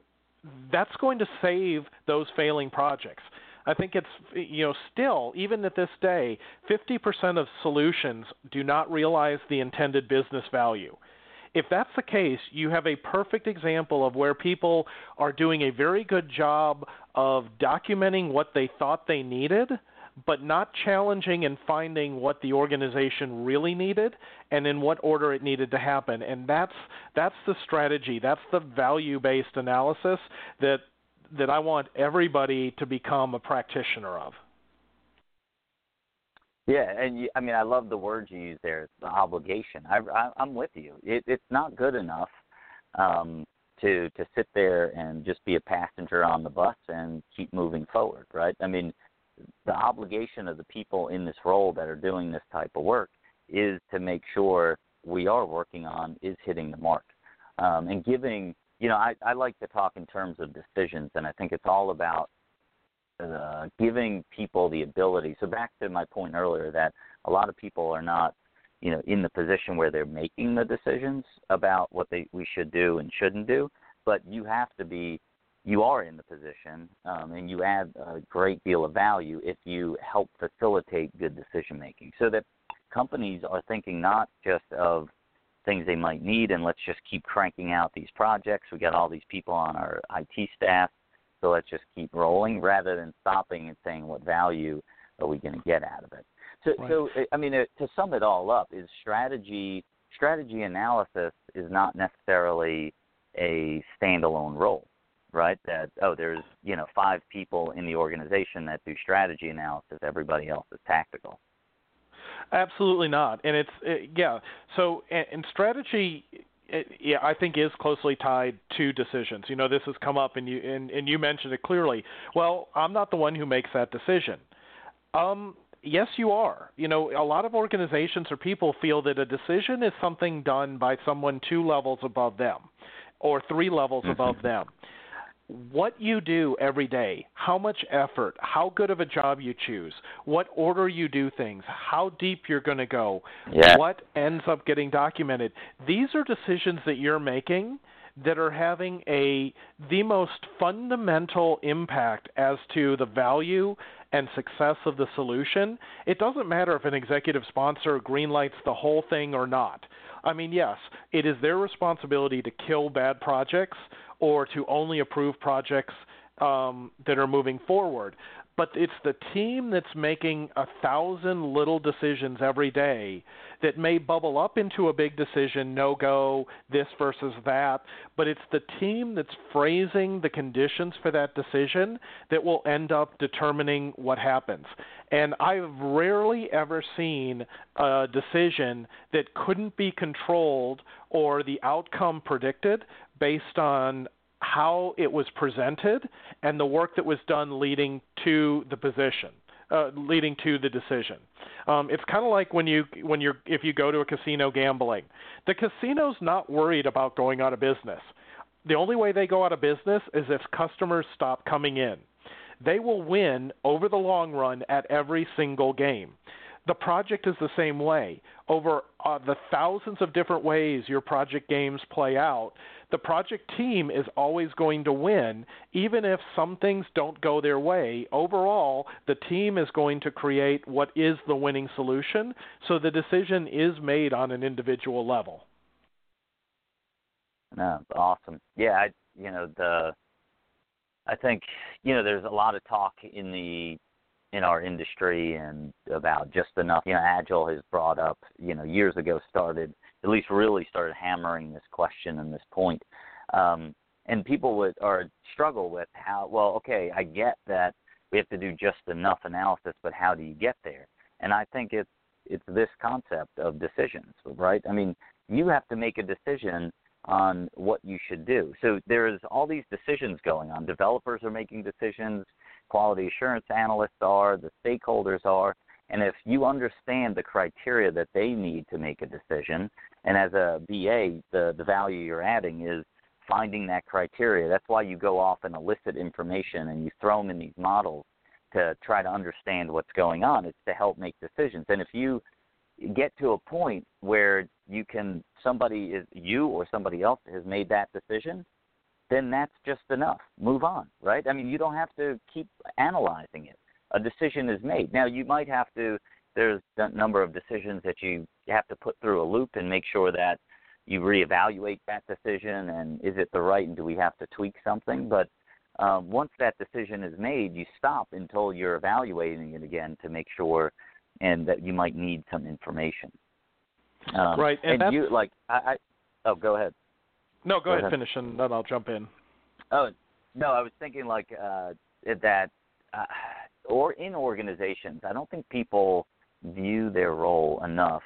that's going to save those failing projects. I think it's, you know, still, even at this day, fifty percent of solutions do not realize the intended business value. If that's the case, you have a perfect example of where people are doing a very good job of documenting what they thought they needed, but not challenging and finding what the organization really needed and in what order it needed to happen. And that's that's the strategy. That's the value-based analysis that that I want everybody to become a practitioner of. Yeah, and you, I mean, I love the word you use there, the obligation. I, I, I'm with you. It, it's not good enough um, to to sit there and just be a passenger on the bus and keep moving forward, right? I mean, the obligation of the people in this role that are doing this type of work is to make sure we are working on is hitting the mark. Um, and giving, you know, I, I like to talk in terms of decisions, and I think it's all about Uh, giving people the ability. So back to my point earlier that a lot of people are not, you know, in the position where they're making the decisions about what they we should do and shouldn't do. But you have to be, you are in the position, um, and you add a great deal of value if you help facilitate good decision making. So that companies are thinking not just of things they might need and let's just keep cranking out these projects. We got all these people on our I T staff. So let's just keep rolling rather than stopping and saying what value are we going to get out of it. So, right. so I mean, to sum it all up, is strategy strategy analysis is not necessarily a standalone role, right? That, oh, there's, you know, five people in the organization that do strategy analysis. Everybody else is tactical. Absolutely not. And it's, it, yeah. So, and, and strategy – It, yeah, I think is closely tied to decisions. You know, this has come up, and you and, and you mentioned it clearly. Well, I'm not the one who makes that decision. Um, yes, you are. You know, a lot of organizations or people feel that a decision is something done by someone two levels above them or three levels mm-hmm. above them. What you do every day, how much effort, how good of a job you choose, what order you do things, how deep you're going to go, yeah. what ends up getting documented. These are decisions that you're making that are having a the most fundamental impact as to the value and success of the solution. It doesn't matter if an executive sponsor greenlights the whole thing or not. I mean, yes, it is their responsibility to kill bad projects or to only approve projects um, that are moving forward. But it's the team that's making a thousand little decisions every day that may bubble up into a big decision, no go, this versus that. But it's the team that's phrasing the conditions for that decision that will end up determining what happens. And I've rarely ever seen a decision that couldn't be controlled or the outcome predicted based on how it was presented and the work that was done leading to the position, uh, leading to the decision. Um, it's kind of like when you when you're if you go to a casino gambling, the casino's not worried about going out of business. The only way they go out of business is if customers stop coming in. They will win over the long run at every single game. The project is the same way. Over uh, the thousands of different ways your project games play out, the project team is always going to win, even if some things don't go their way. Overall, the team is going to create what is the winning solution, so the decision is made on an individual level. No, awesome. Yeah, I, you know, the I think, you know, there's a lot of talk in the in our industry and about just enough, you know, Agile has brought up, you know, years ago started, at least really started hammering this question and this point. Um, and people would, or struggle with how, well, okay, I get that we have to do just enough analysis, but how do you get there? And I think it's, it's this concept of decisions, right? I mean, you have to make a decision on what you should do. So there's all these decisions going on. Developers are making decisions, quality assurance analysts are, the stakeholders are, and if you understand the criteria that they need to make a decision, and as a B A, the, the value you're adding is finding that criteria. That's why you go off and elicit information and you throw them in these models to try to understand what's going on. It's to help make decisions. And if you get to a point where you can, somebody is, you or somebody else has made that decision, then that's just enough. Move on, right? I mean, you don't have to keep analyzing it. A decision is made. Now, you might have to, there's a number of decisions that you have to put through a loop and make sure that you reevaluate that decision and is it the right and do we have to tweak something? But um, once that decision is made, you stop until you're evaluating it again to make sure, and that you might need some information. Um, right. And, and you, like, I, I, oh, go ahead. No, go, go ahead, ahead, finish, and then I'll jump in. Oh, no, I was thinking, like, uh, that uh, or in organizations, I don't think people view their role enough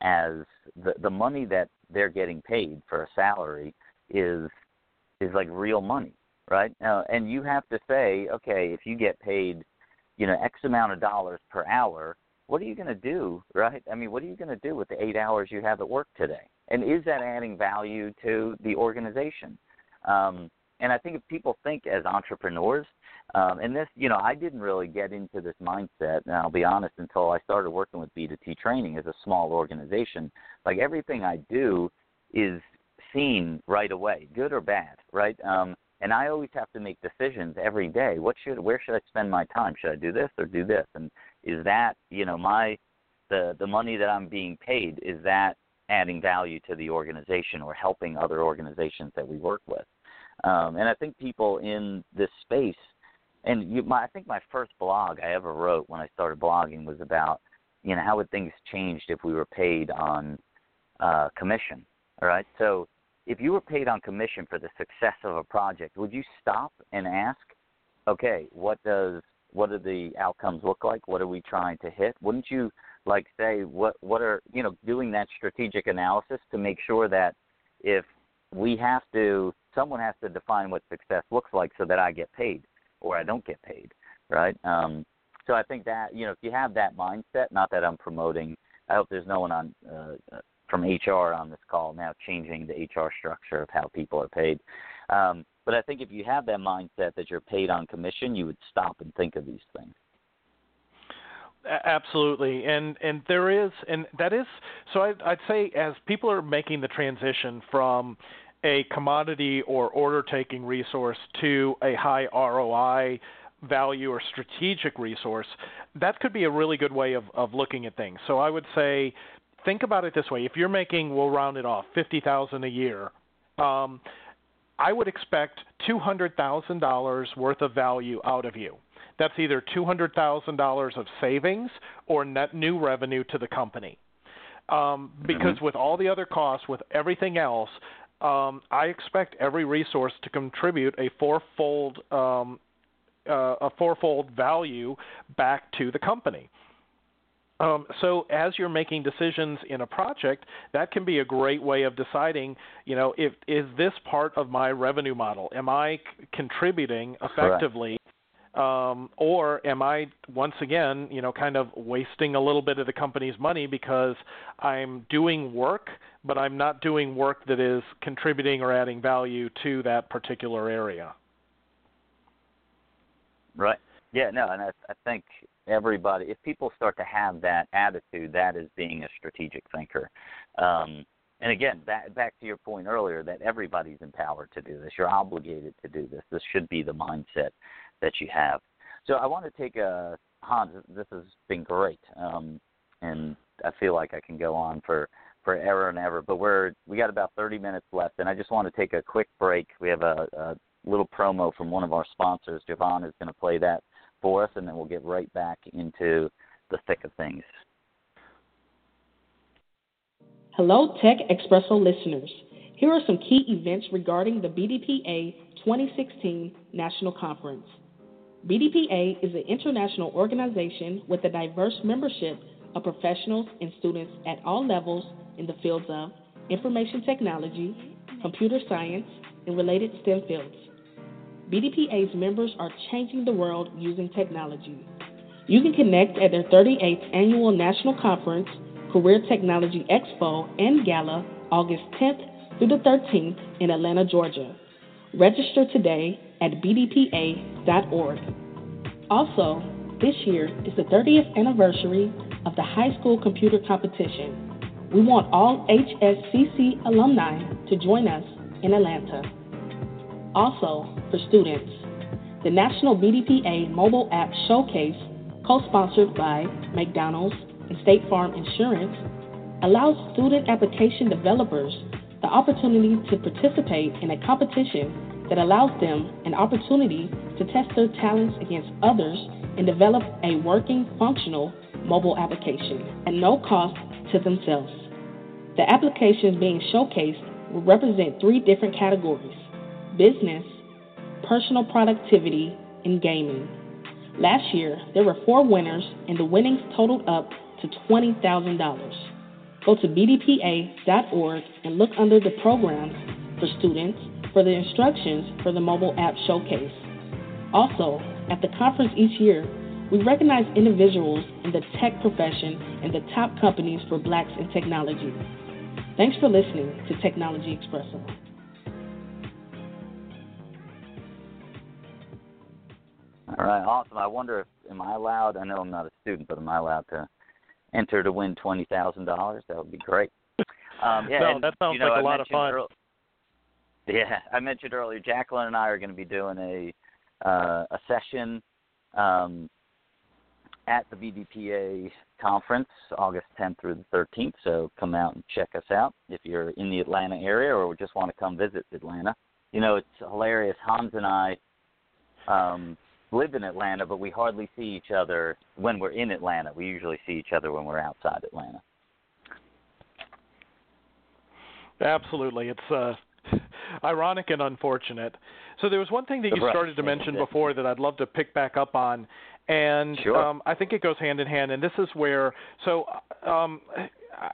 as the, the money that they're getting paid for a salary is is like real money, right? Uh, and you have to say, okay, if you get paid, you know, X amount of dollars per hour, what are you going to do, right? I mean, what are you going to do with the eight hours you have at work today? And is that adding value to the organization? Um, and I think if people think as entrepreneurs, um, and this, you know, I didn't really get into this mindset, and I'll be honest, until I started working with B two T Training as a small organization. Like, everything I do is seen right away, good or bad, right? Um, and I always have to make decisions every day. What should, where should I spend my time? Should I do this or do this? And is that, you know, my the the money that I'm being paid, is that adding value to the organization or helping other organizations that we work with? Um, and I think people in this space, and you, my, I think my first blog I ever wrote when I started blogging was about, you know, how would things changed if we were paid on uh, commission, all right? So if you were paid on commission for the success of a project, would you stop and ask, okay, what does what do the outcomes look like? What are we trying to hit? Wouldn't you, like, say, what what are, you know, doing that strategic analysis to make sure that if we have to, someone has to define what success looks like so that I get paid or I don't get paid, right? Um, so I think that, you know, if you have that mindset, not that I'm promoting, I hope there's no one on uh, from H R on this call now changing the H R structure of how people are paid. Um, but I think if you have that mindset that you're paid on commission, you would stop and think of these things. Absolutely, and and there is, and that is, so I, I'd say as people are making the transition from a commodity or order-taking resource to a high R O I value or strategic resource, that could be a really good way of, of looking at things. So I would say, think about it this way. If you're making, we'll round it off, fifty thousand dollars a year, um, I would expect two hundred thousand dollars worth of value out of you. That's either two hundred thousand dollars of savings or net new revenue to the company. Um, because mm-hmm. with all the other costs, with everything else, um, I expect every resource to contribute a fourfold um, uh, a fourfold value back to the company. Um, so as you're making decisions in a project, that can be a great way of deciding, you know, if is this part of my revenue model? Am I c- contributing effectively? Um, or am I, once again, you know, kind of wasting a little bit of the company's money because I'm doing work, but I'm not doing work that is contributing or adding value to that particular area? Right. Yeah, no, and I, I think everybody, if people start to have that attitude, that is being a strategic thinker. Um, and again, back, back to your point earlier that everybody's empowered to do this. You're obligated to do this. This should be the mindset that you have. So I want to take a, Hans, this has been great, um, and I feel like I can go on for forever and ever, but we're, we got about thirty minutes left, and I just want to take a quick break. We have a, a little promo from one of our sponsors. Javon is going to play that for us, and then we'll get right back into the thick of things. Hello, Tech Expresso listeners. Here are some key events regarding the B D P A twenty sixteen National Conference. B D P A is an international organization with a diverse membership of professionals and students at all levels in the fields of information technology, computer science, and related STEM fields. B D P A's members are changing the world using technology. You can connect at their thirty-eighth Annual National Conference, Career Technology Expo, and Gala, August tenth through the thirteenth in Atlanta, Georgia. Register today at b d p a dot org. Also, this year is the thirtieth anniversary of the High School Computer Competition. We want all H S C C alumni to join us in Atlanta. Also, for students, the National B D P A Mobile App Showcase, co-sponsored by McDonald's and State Farm Insurance, allows student application developers the opportunity to participate in a competition that allows them an opportunity to test their talents against others and develop a working, functional mobile application at no cost to themselves. The applications being showcased will represent three different categories: business, personal productivity, and gaming. Last year, there were four winners, and the winnings totaled up to twenty thousand dollars. Go to b d p a dot org and look under the programs for students for the instructions for the mobile app showcase. Also, at the conference each year, we recognize individuals in the tech profession and the top companies for Blacks in technology. Thanks for listening to Technology Expresso. All right, awesome. I wonder if, am I allowed, I know I'm not a student, but am I allowed to enter to win twenty thousand dollars? That would be great. Um, yeah, no, and, that sounds you know, like a I lot of fun. Early, yeah, I mentioned earlier, Jacqueline and I are going to be doing a, uh, a session um, at the B D P A conference, August tenth through the thirteenth, so come out and check us out if you're in the Atlanta area or just want to come visit Atlanta. You know, it's hilarious. Hans and I um, live in Atlanta, but we hardly see each other when we're in Atlanta. We usually see each other when we're outside Atlanta. Absolutely. It's uh, ironic and unfortunate. So there was one thing that you right. started to mention before that I'd love to pick back up on, and sure. um, I think it goes hand in hand, and this is where – so um,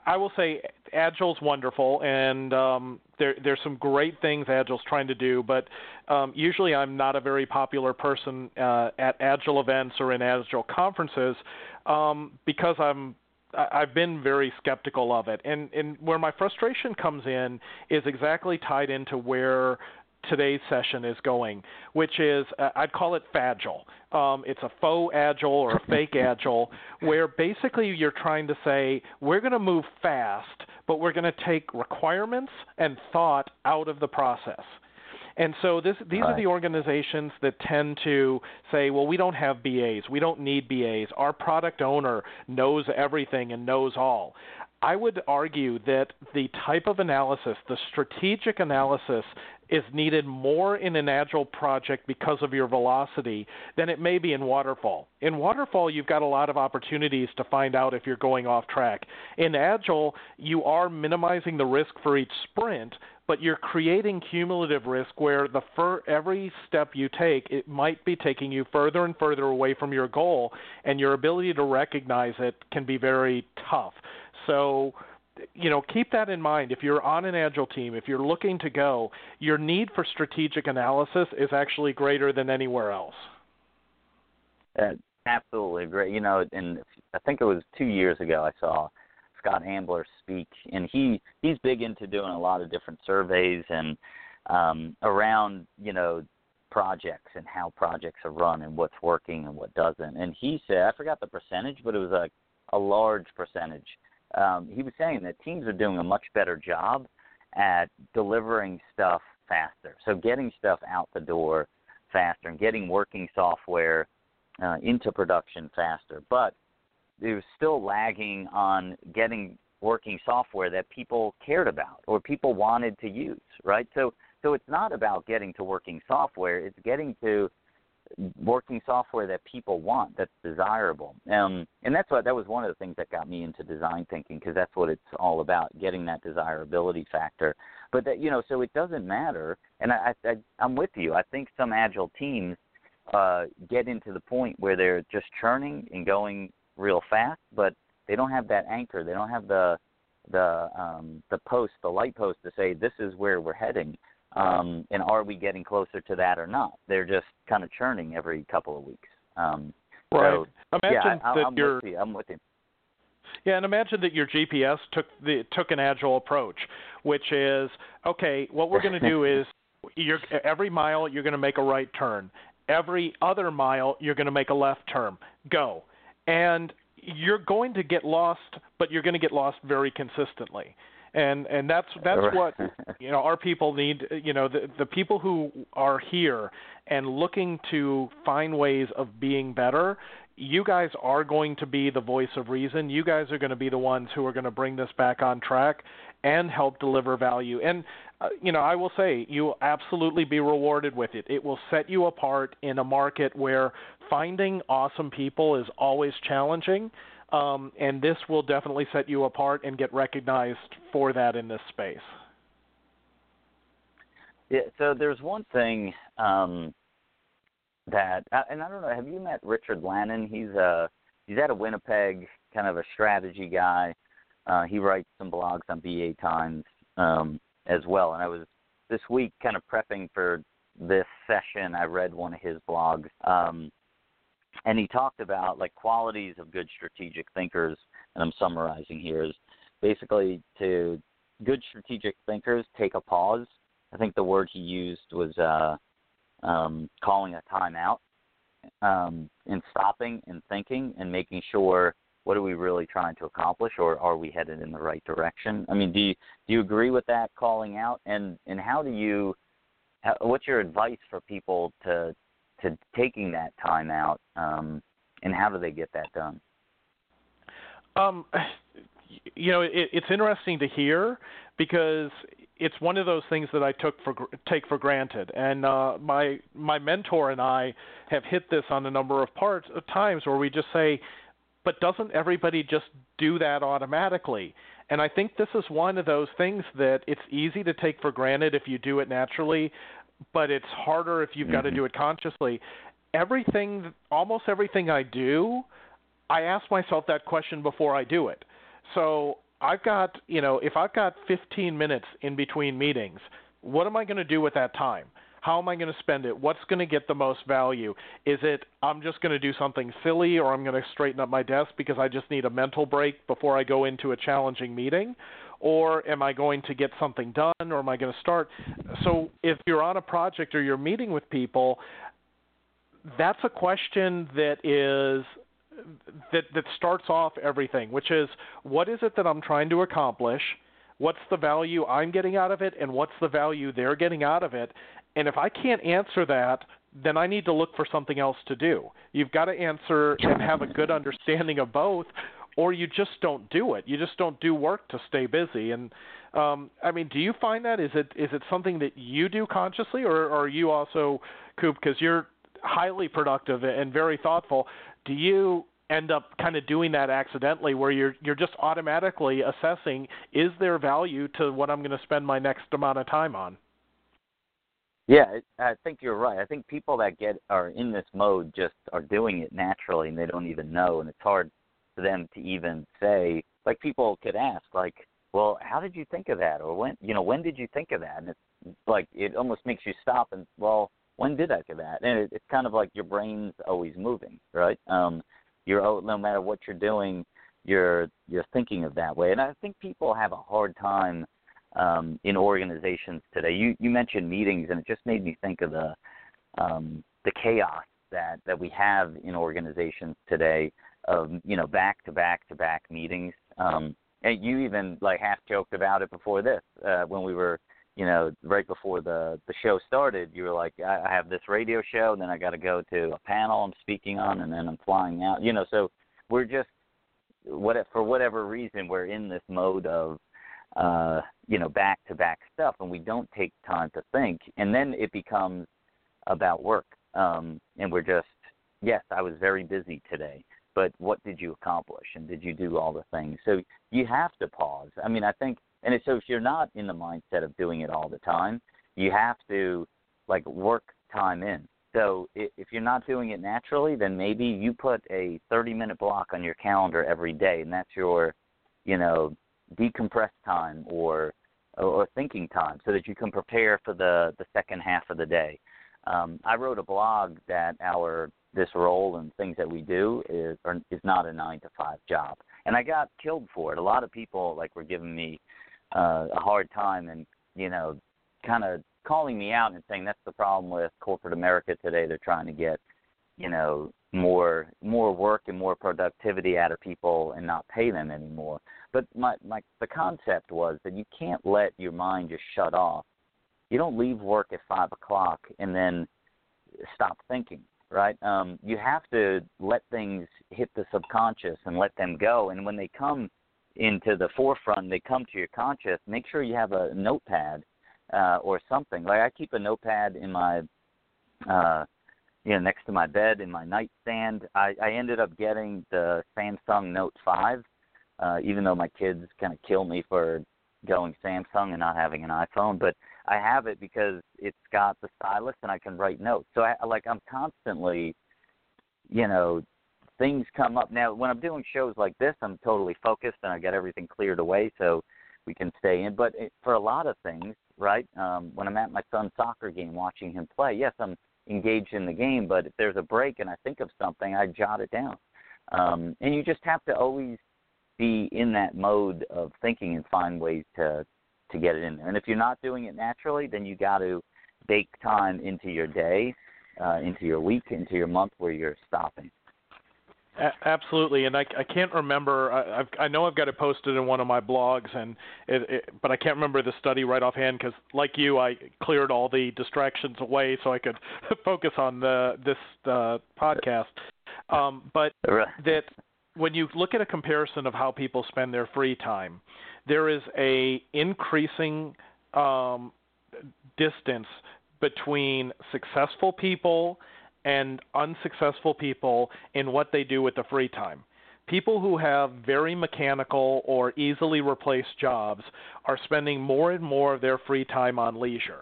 I will say Agile's wonderful, and um, there, there's some great things Agile's trying to do, but um, usually I'm not a very popular person uh, at Agile events or in Agile conferences um, because I'm – I've been very skeptical of it. And, and where my frustration comes in is exactly tied into where today's session is going, which is uh, I'd call it Fagile. Um, it's a faux Agile or a fake Agile, where basically you're trying to say we're going to move fast, but we're going to take requirements and thought out of the process. And so this, these right. are the organizations that tend to say, well, we don't have B As. We don't need B As. Our product owner knows everything and knows all. I would argue that the type of analysis, the strategic analysis, is needed more in an Agile project because of your velocity than it may be in Waterfall. In Waterfall, you've got a lot of opportunities to find out if you're going off track. In Agile, you are minimizing the risk for each sprint, but you're creating cumulative risk where the for every step you take, it might be taking you further and further away from your goal, and your ability to recognize it can be very tough. So, you know, keep that in mind. If you're on an Agile team, if you're looking to go, your need for strategic analysis is actually greater than anywhere else. Uh, absolutely great. You know, and I think it was two years ago I saw Scott Ambler speak, and he, he's big into doing a lot of different surveys and um, around, you know, projects and how projects are run and what's working and what doesn't. And he said, I forgot the percentage, but it was like a, a large percentage. Um, he was saying that teams are doing a much better job at delivering stuff faster. So getting stuff out the door faster and getting working software uh, into production faster. But it was still lagging on getting working software that people cared about or people wanted to use, right? So so it's not about getting to working software. It's getting to working software that people want, that's desirable. Um, and that's what, that was one of the things that got me into design thinking, because that's what it's all about, getting that desirability factor. But, that you know, so it doesn't matter, and I, I, I'm with you. I think some Agile teams uh, get into the point where they're just churning and going real fast, but they don't have that anchor. They don't have the the um, the post, the light post to say this is where we're heading, um, and are we getting closer to that or not? They're just kind of churning every couple of weeks. Um, right. So, Imagine yeah, I, that I'm you're. With you. I'm with you. Yeah, and imagine that your G P S took the took an Agile approach, which is okay. What we're going to do is you're, every mile you're going to make a right turn. Every other mile you're going to make a left turn. Go. And you're going to get lost, but you're going to get lost very consistently. And and that's that's what, you know, our people need, you know, the, the people who are here and looking to find ways of being better, you guys are going to be the voice of reason. You guys are going to be the ones who are going to bring this back on track and help deliver value. And, uh, you know, I will say you'll absolutely be rewarded with it. It will set you apart in a market where finding awesome people is always challenging, um, and this will definitely set you apart and get recognized for that in this space. Yeah, so there's one thing um, that, and I don't know, have you met Richard Lannon? He's a, he's out of Winnipeg, kind of a strategy guy. Uh, he writes some blogs on B A Times um, as well. And I was this week kind of prepping for this session. I read one of his blogs, um, and he talked about like qualities of good strategic thinkers. And I'm summarizing here is basically to good strategic thinkers take a pause. I think the word he used was uh, um, calling a timeout um, and stopping and thinking and making sure what are we really trying to accomplish, or are we headed in the right direction? I mean, do you, do you agree with that calling out? And, and how do you how, what's your advice for people to to taking that time out, um, and how do they get that done? Um, you know, it, it's interesting to hear because – it's one of those things that I took for take for granted, and uh, my my mentor and I have hit this on a number of parts of times where we just say, but doesn't everybody just do that automatically? And I think this is one of those things that it's easy to take for granted if you do it naturally, but it's harder if you've mm-hmm. got to do it consciously. Everything, almost everything I do, I ask myself that question before I do it. So I've got, you know, if I've got fifteen minutes in between meetings, what am I going to do with that time? How am I going to spend it? What's going to get the most value? Is it I'm just going to do something silly, or I'm going to straighten up my desk because I just need a mental break before I go into a challenging meeting? Or am I going to get something done, or am I going to start? So if you're on a project or you're meeting with people, that's a question that is – That, that starts off everything, which is, what is it that I'm trying to accomplish? What's the value I'm getting out of it, and what's the value they're getting out of it? And if I can't answer that, then I need to look for something else to do. You've got to answer and have a good understanding of both, or you just don't do it. You just don't do work to stay busy. And um, I mean, do you find that? Is it is it something that you do consciously, or, or are you also, Coop, because you're highly productive and very thoughtful, do you end up kind of doing that accidentally where you're you're just automatically assessing, is there value to what I'm going to spend my next amount of time on? Yeah, I think you're right. I think people that get are in this mode just are doing it naturally and they don't even know, and it's hard for them to even say, like people could ask, like, well, how did you think of that? Or when, you know, when did you think of that? And it's like, it almost makes you stop and, well, when did I do that? And it, it's kind of like your brain's always moving, right? Um, you're no matter what you're doing, you're you're thinking of that way. And I think people have a hard time um, in organizations today. You you mentioned meetings, and it just made me think of the um, the chaos that, that we have in organizations today of, you know, back to back to back meetings. Um, and you even like half joked about it before this uh, when we were. You know, right before the, the show started, you were like, I, I have this radio show, and then I got to go to a panel I'm speaking on, and then I'm flying out. You know, so we're just, what for whatever reason, we're in this mode of, uh, you know, back-to-back stuff, and we don't take time to think. And then it becomes about work. Um, and we're just, yes, I was very busy today, but what did you accomplish, and did you do all the things? So you have to pause. I mean, I think, and so if you're not in the mindset of doing it all the time, you have to, like, work time in. So if you're not doing it naturally, then maybe you put a thirty-minute block on your calendar every day, and that's your, you know, decompress time or or thinking time so that you can prepare for the, the second half of the day. Um, I wrote a blog that our this role and things that we do is, is not a nine to five job. And I got killed for it. A lot of people, like, were giving me Uh, a hard time and, you know, kind of calling me out and saying that's the problem with corporate America today. They're trying to get, you know, more more work and more productivity out of people and not pay them anymore. But my, my the concept was that you can't let your mind just shut off. You don't leave work at five o'clock and then stop thinking. right? Um, you have to let things hit the subconscious and let them go. And when they come into the forefront, they come to your conscious, make sure you have a notepad uh, or something. Like I keep a notepad in my, uh, you know, next to my bed in my nightstand. I, I ended up getting the Samsung Note five, uh, even though my kids kind of kill me for going Samsung and not having an iPhone, but I have it because it's got the stylus and I can write notes. So I, like I'm constantly, you know, things come up. Now, when I'm doing shows like this, I'm totally focused and I got everything cleared away so we can stay in. But it, for a lot of things, right, um, when I'm at my son's soccer game watching him play, yes, I'm engaged in the game, but if there's a break and I think of something, I jot it down. Um, and you just have to always be in that mode of thinking and find ways to, to get it in there. And if you're not doing it naturally, then you got to bake time into your day, uh, into your week, into your month where you're stopping. A- absolutely, and I, I can't remember. I, I've, I know I've got it posted in one of my blogs, and it, it, but I can't remember the study right offhand because, like you, I cleared all the distractions away so I could focus on the this uh, podcast. Um, but that when you look at a comparison of how people spend their free time, there is a increasing um, distance between successful people and unsuccessful people in what they do with the free time. People who have very mechanical or easily replaced jobs are spending more and more of their free time on leisure.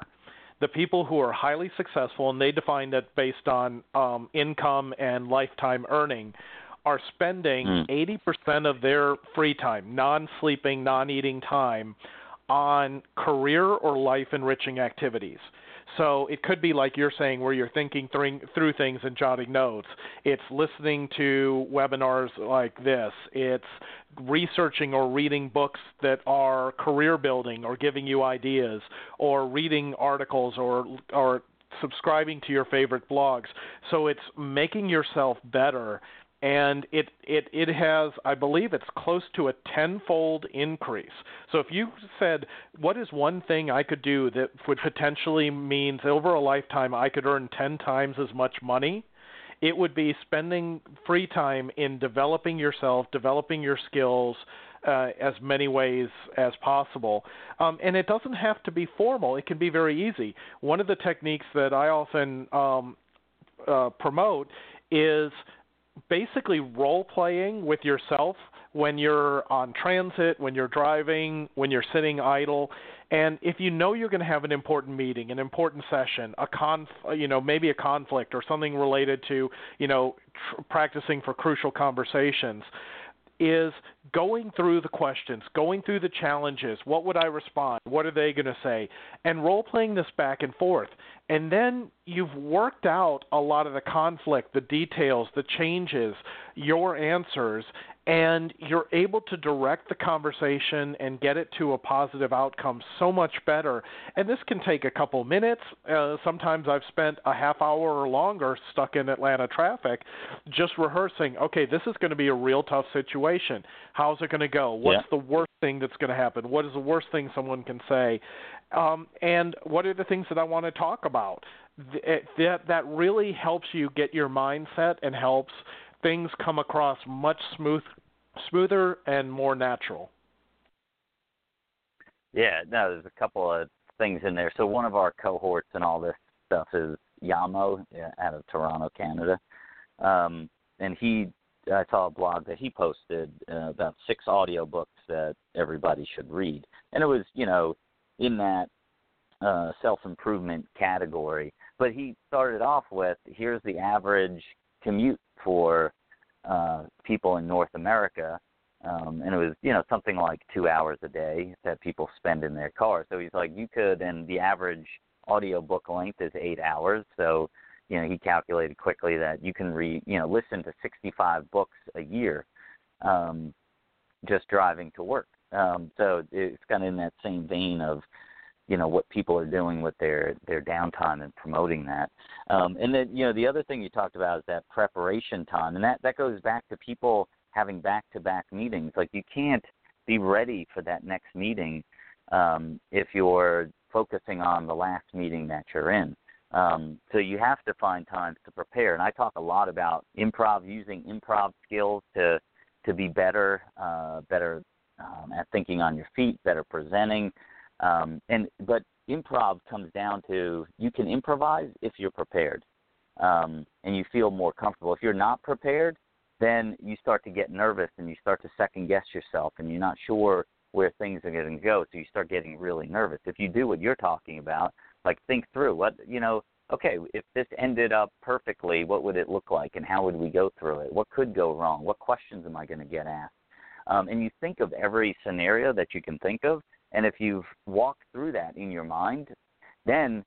The people who are highly successful, and they define that based on um, income and lifetime earning, are spending mm. eighty percent of their free time, non-sleeping, non-eating time, on career or life-enriching activities. So it could be like you're saying where you're thinking through things and jotting notes. It's listening to webinars like this. It's researching or reading books that are career building or giving you ideas or reading articles or or subscribing to your favorite blogs. So it's making yourself better. And it, it, it has, I believe it's close to a tenfold increase. So if you said, what is one thing I could do that would potentially mean over a lifetime I could earn ten times as much money, it would be spending free time in developing yourself, developing your skills uh, as many ways as possible. Um, and it doesn't have to be formal. It can be very easy. One of the techniques that I often um, uh, promote is basically role-playing with yourself when you're on transit, when you're driving, when you're sitting idle. And if you know you're going to have an important meeting, an important session, a conf, you know, maybe a conflict or something related to, you know, tr- practicing for crucial conversations, is going through the questions, going through the challenges. What would I respond? What are they going to say? And role-playing this back and forth. And then you've worked out a lot of the conflict, the details, the changes, your answers, and you're able to direct the conversation and get it to a positive outcome so much better. And this can take a couple minutes. Uh, sometimes I've spent a half hour or longer stuck in Atlanta traffic just rehearsing, okay, this is going to be a real tough situation. How's it going to go? What's yeah. the worst thing that's going to happen? What is the worst thing someone can say? Um, and what are the things that I want to talk about? Th- that, that really helps you get your mindset and helps things come across much smooth, smoother and more natural. Yeah, no, there's a couple of things in there. So one of our cohorts and all this stuff is Yamo out of Toronto, Canada. Um, and he, I saw a blog that he posted uh, about six audiobooks that everybody should read. And it was, you know, in that uh, self-improvement category. But he started off with, here's the average commute for uh, people in North America, um, and it was, you know, something like two hours a day that people spend in their car. So he's like, you could, and the average audiobook length is eight hours. So, you know, he calculated quickly that you can read, you know, listen to sixty-five books a year um, just driving to work. Um, so it's kind of in that same vein of, you know, what people are doing with their, their downtime and promoting that. Um, and then, you know, the other thing you talked about is that preparation time. And that, that goes back to people having back-to-back meetings. Like you can't be ready for that next meeting um, if you're focusing on the last meeting that you're in. Um, so you have to find time to prepare. And I talk a lot about improv, using improv skills to to be better, uh, better um, at thinking on your feet, better presenting. Um, and but improv comes down to you can improvise if you're prepared um, and you feel more comfortable. If you're not prepared, then you start to get nervous and you start to second-guess yourself and you're not sure where things are going to go, so you start getting really nervous. If you do what you're talking about, like think through what, you know, okay, if this ended up perfectly, what would it look like and how would we go through it? What could go wrong? What questions am I going to get asked? Um, and you think of every scenario that you can think of, and if you've walked through that in your mind, then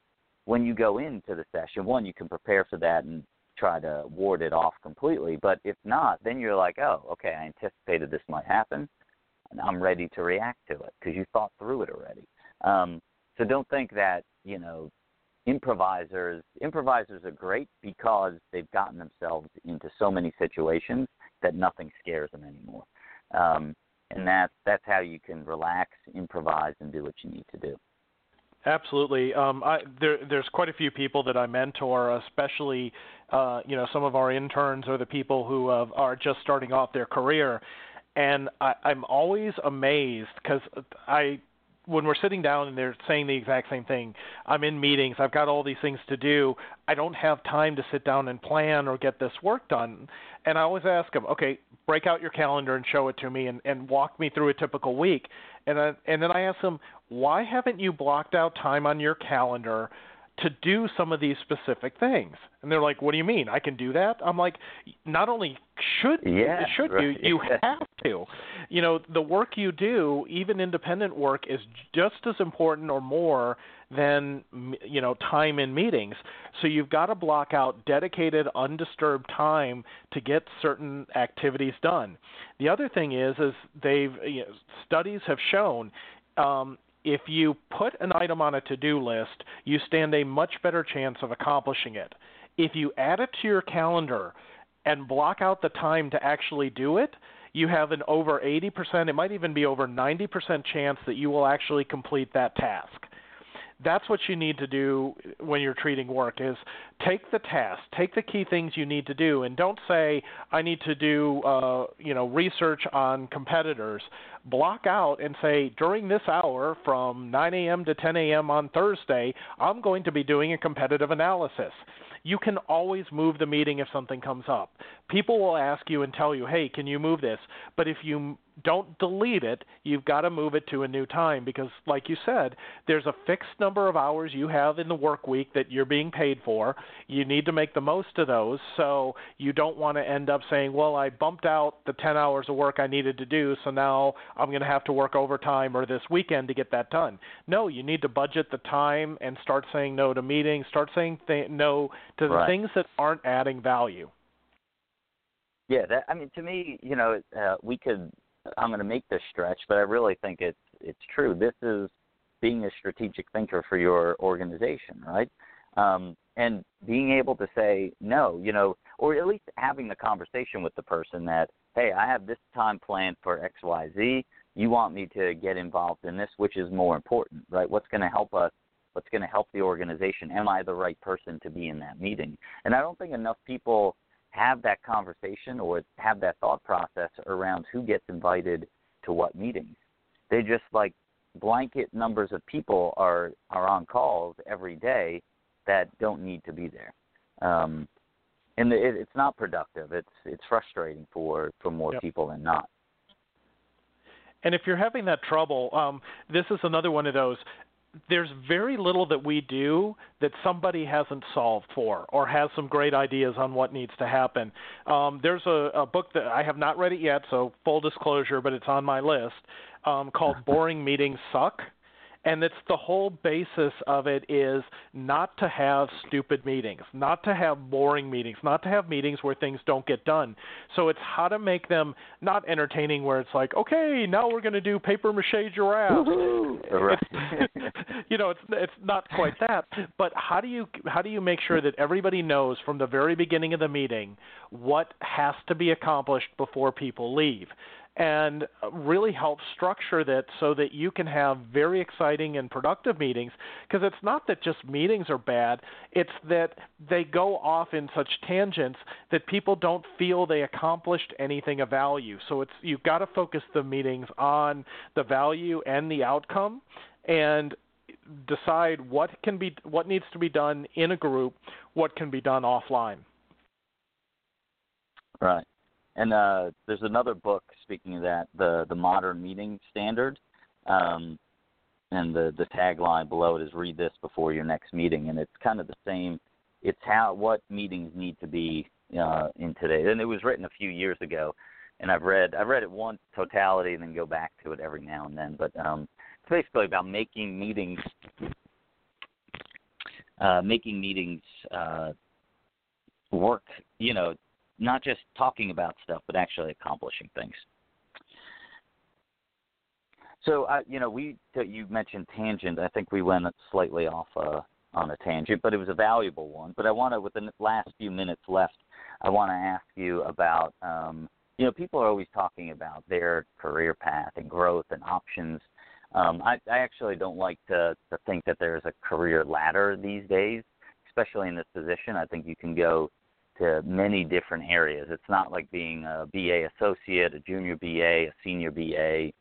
when you go into the session, one, you can prepare for that and try to ward it off completely. But if not, then you're like, oh, okay, I anticipated this might happen, and I'm ready to react to it because you thought through it already. Um, so don't think that, you know, improvisers, improvisers are great because they've gotten themselves into so many situations that nothing scares them anymore. Um, and that's, that's how you can relax, improvise, and do what you need to do. Absolutely. Um, I, there, there's quite a few people that I mentor, especially, uh, you know, some of our interns or the people who uh, are just starting off their career. And I, I'm always amazed because I, when we're sitting down and they're saying the exact same thing, I'm in meetings, I've got all these things to do, I don't have time to sit down and plan or get this work done. And I always ask them, okay, break out your calendar and show it to me and, and walk me through a typical week. And, I, and then I ask them, why haven't you blocked out time on your calendar to do some of these specific things? And they're like, what do you mean? I can do that? I'm like, not only should, yeah, should right. you, you have to. You know, the work you do, even independent work, is just as important or more than, you know, time in meetings. So you've got to block out dedicated, undisturbed time to get certain activities done. The other thing is, is they've, you know, studies have shown um, if you put an item on a to-do list, you stand a much better chance of accomplishing it. If you add it to your calendar and block out the time to actually do it, you have an over eighty percent, it might even be over ninety percent chance that you will actually complete that task. That's what you need to do when you're treating work is take the task, take the key things you need to do, and don't say, I need to do uh, you know, research on competitors. Block out and say, during this hour from nine a.m. to ten a.m. on Thursday, I'm going to be doing a competitive analysis. You can always move the meeting if something comes up. People will ask you and tell you, hey, can you move this? But if you don't delete it, you've got to move it to a new time because, like you said, there's a fixed number of hours you have in the work week that you're being paid for. You need to make the most of those, so you don't want to end up saying, well, I bumped out the ten hours of work I needed to do, so now I'm going to have to work overtime or this weekend to get that done. No, you need to budget the time and start saying no to meetings, start saying th- no to right. things that aren't adding value. Yeah, that, I mean, to me, you know, uh, we could – I'm going to make this stretch, but I really think it's it's true. This is being a strategic thinker for your organization, right? Um, and being able to say no, you know, or at least having the conversation with the person that, hey, I have this time planned for X, Y, Z. You want me to get involved in this, which is more important, right? What's going to help us? What's going to help the organization? Am I the right person to be in that meeting? And I don't think enough people have that conversation or have that thought process around who gets invited to what meetings. They just like blanket numbers of people are, are on calls every day that don't need to be there. Um, and it, it's not productive. It's it's frustrating for, for more yep. people than not. And if you're having that trouble, um, this is another one of those. There's very little that we do that somebody hasn't solved for or has some great ideas on what needs to happen. Um, there's a, a book that I have not read it yet, so full disclosure, but it's on my list, um, called Boring Meetings Suck. And it's the whole basis of it is not to have stupid meetings, not to have boring meetings, not to have meetings where things don't get done. So it's how to make them not entertaining where it's like, okay, now we're going to do papier-mâché giraffes. You know, it's it's not quite that. But how do you how do you make sure that everybody knows from the very beginning of the meeting what has to be accomplished before people leave? and really help structure that so that you can have very exciting and productive meetings. Because it's not that just meetings are bad, it's that they go off in such tangents that people don't feel they accomplished anything of value. So it's you've got to focus the meetings on the value and the outcome, and decide what can be what needs to be done in a group, what can be done offline. Right. And uh, there's another book, speaking of that, the, the Modern Meeting Standard, um, and the, the tagline below it is read this before your next meeting, and it's kind of the same. It's how what meetings need to be uh, in today. And it was written a few years ago, and I've read I've read it once, totality, and then go back to it every now and then. But um, it's basically about making meetings, uh, making meetings uh, work, you know, not just talking about stuff, but actually accomplishing things. So, uh, you know, we you mentioned tangent. I think we went slightly off uh, on a tangent, but it was a valuable one. But I want to, with the last few minutes left, I want to ask you about, um, you know, people are always talking about their career path and growth and options. Um, I, I actually don't like to, to think that there's a career ladder these days, especially in this position. I think you can go to many different areas. It's not like being a B A associate, a junior B A, a senior B A,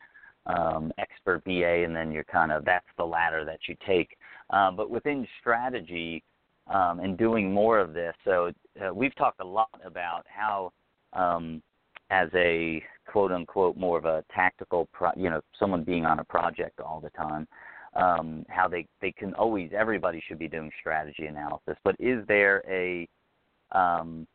um, expert B A, and then you're kind of, that's the ladder that you take. Um, but within strategy um, and doing more of this, so uh, we've talked a lot about how um, as a quote-unquote more of a tactical, pro, you know, someone being on a project all the time, um, how they, they can always, everybody should be doing strategy analysis. But is there a Um,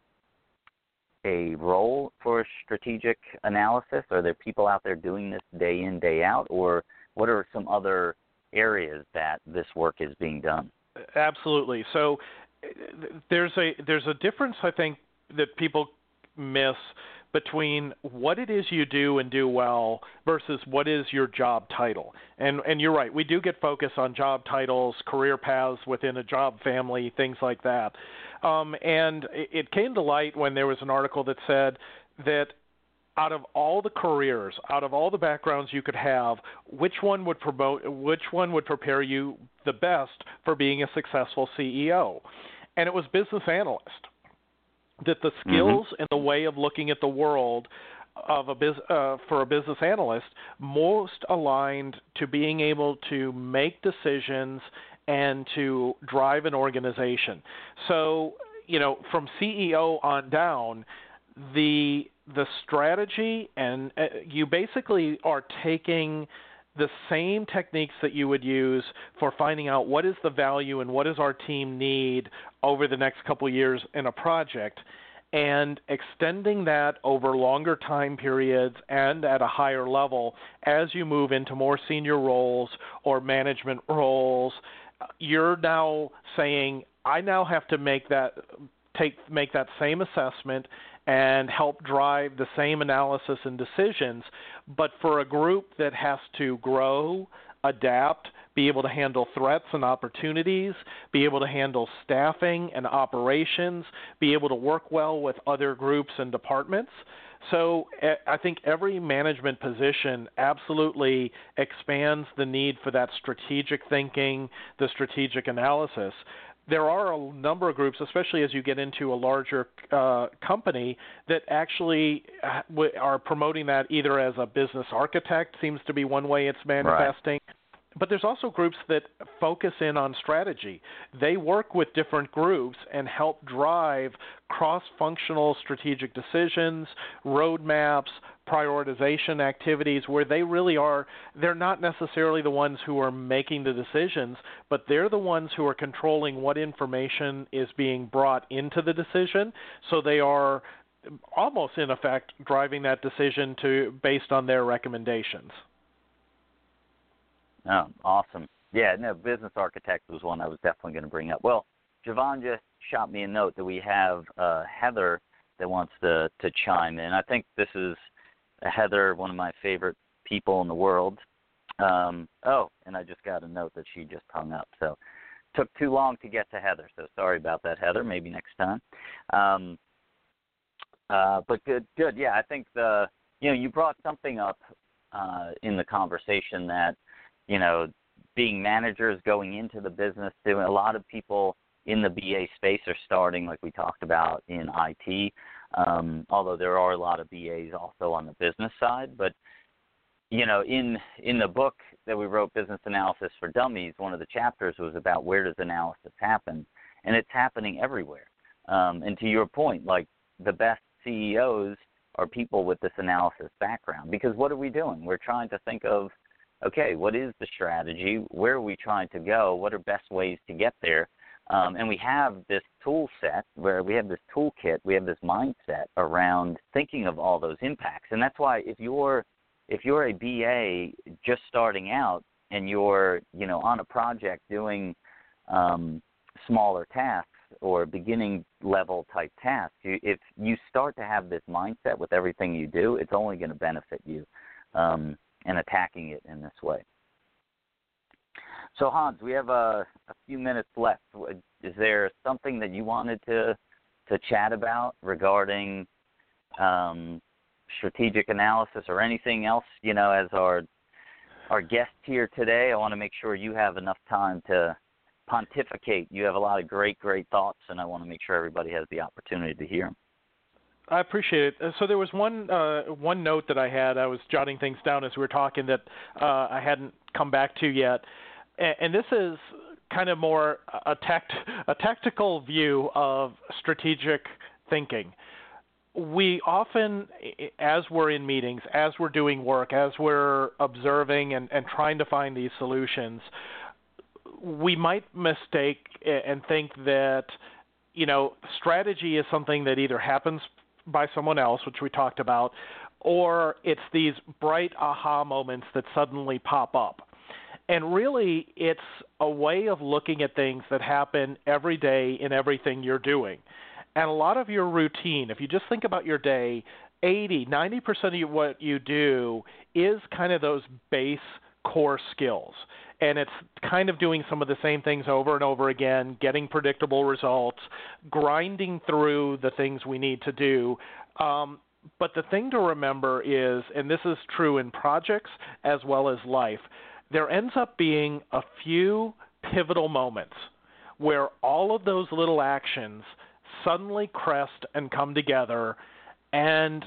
a role for strategic analysis? Are there people out there doing this day in, day out? Or what are some other areas that this work is being done? Absolutely. So there's a there's a difference, I think, that people miss between what it is you do and do well versus what is your job title. And and you're right, we do get focused on job titles, career paths within a job family, things like that. Um, and it came to light when there was an article that said that out of all the careers, out of all the backgrounds you could have, which one would promote, which one would prepare you the best for being a successful C E O? And it was business analyst. That the skills mm-hmm. and the way of looking at the world of a biz, uh, for a business analyst most aligned to being able to make decisions and to drive an organization. So, you know, from C E O on down, the the strategy and uh, you basically are taking the same techniques that you would use for finding out what is the value and what does our team need over the next couple of years in a project, and extending that over longer time periods and at a higher level as you move into more senior roles or management roles. You're now saying, I now have to make that take make that same assessment and help drive the same analysis and decisions, but for a group that has to grow, adapt, be able to handle threats and opportunities, be able to handle staffing and operations, be able to work well with other groups and departments. So I think every management position absolutely expands the need for that strategic thinking, the strategic analysis. There are a number of groups, especially as you get into a larger uh, company, that actually are promoting that either as a business architect, seems to be one way it's manifesting. Right. But there's also groups that focus in on strategy. They work with different groups and help drive cross-functional strategic decisions, roadmaps, prioritization activities, where they really are, they're not necessarily the ones who are making the decisions, but they're the ones who are controlling what information is being brought into the decision. So they are almost, in effect, driving that decision to based on their recommendations. Oh, awesome. Yeah, no, business architect was one I was definitely going to bring up. Well, Javon just shot me a note that we have uh, Heather that wants to, to chime in. I think this is Heather, one of my favorite people in the world. Um, oh, and I just got a note that she just hung up. So took too long to get to Heather, so sorry about that, Heather. Maybe next time. Um, uh, but good, good. Yeah, I think the – you know, you brought something up uh, in the conversation that, you know, being managers going into the business, doing a lot of people in the B A space are starting, like we talked about, in I T, um, although there are a lot of B As also on the business side. But, you know, in in the book that we wrote, Business Analysis for Dummies, one of the chapters was about where does analysis happen, and it's happening everywhere. Um, and to your point, like, the best C E Os are people with this analysis background, because what are we doing? We're trying to think of, okay, what is the strategy? Where are we trying to go? What are best ways to get there? Um, and we have this tool set where we have this toolkit, we have this mindset around thinking of all those impacts. And that's why if you're if you're a B A just starting out and you're, you know, on a project doing um, smaller tasks or beginning level type tasks, you, if you start to have this mindset with everything you do, it's only going to benefit you um, in attacking it in this way. So, Hans, we have a, a few minutes left. Is there something that you wanted to to chat about regarding um, strategic analysis or anything else? You know, as our our guest here today, I want to make sure you have enough time to pontificate. You have a lot of great, great thoughts, and I want to make sure everybody has the opportunity to hear them. I appreciate it. So there was one uh, one note that I had. I was jotting things down as we were talking that uh, I hadn't come back to yet. And this is kind of more a, tact, a tactical view of strategic thinking. We often, as we're in meetings, as we're doing work, as we're observing and, and trying to find these solutions, we might mistake and think that, you know, strategy is something that either happens by someone else, which we talked about, or it's these bright aha moments that suddenly pop up. And really, it's a way of looking at things that happen every day in everything you're doing. And a lot of your routine, if you just think about your day, eighty, ninety percent of what you do is kind of those base core skills. And it's kind of doing some of the same things over and over again, getting predictable results, grinding through the things we need to do. Um, but the thing to remember is, and this is true in projects as well as life, there ends up being a few pivotal moments where all of those little actions suddenly crest and come together and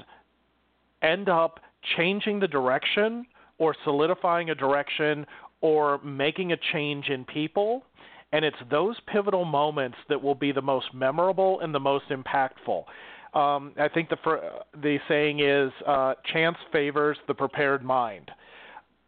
end up changing the direction or solidifying a direction or making a change in people. And it's those pivotal moments that will be the most memorable and the most impactful. Um, I think the, the saying is uh, chance favors the prepared mind.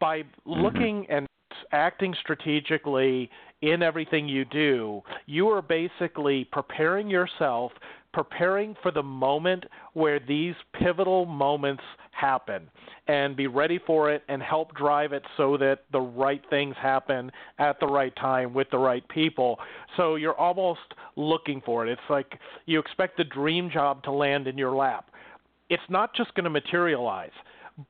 By looking and acting strategically in everything you do, you are basically preparing yourself, preparing for the moment where these pivotal moments happen, and be ready for it and help drive it so that the right things happen at the right time with the right people. So you're almost looking for it. It's like you expect the dream job to land in your lap. It's not just going to materialize,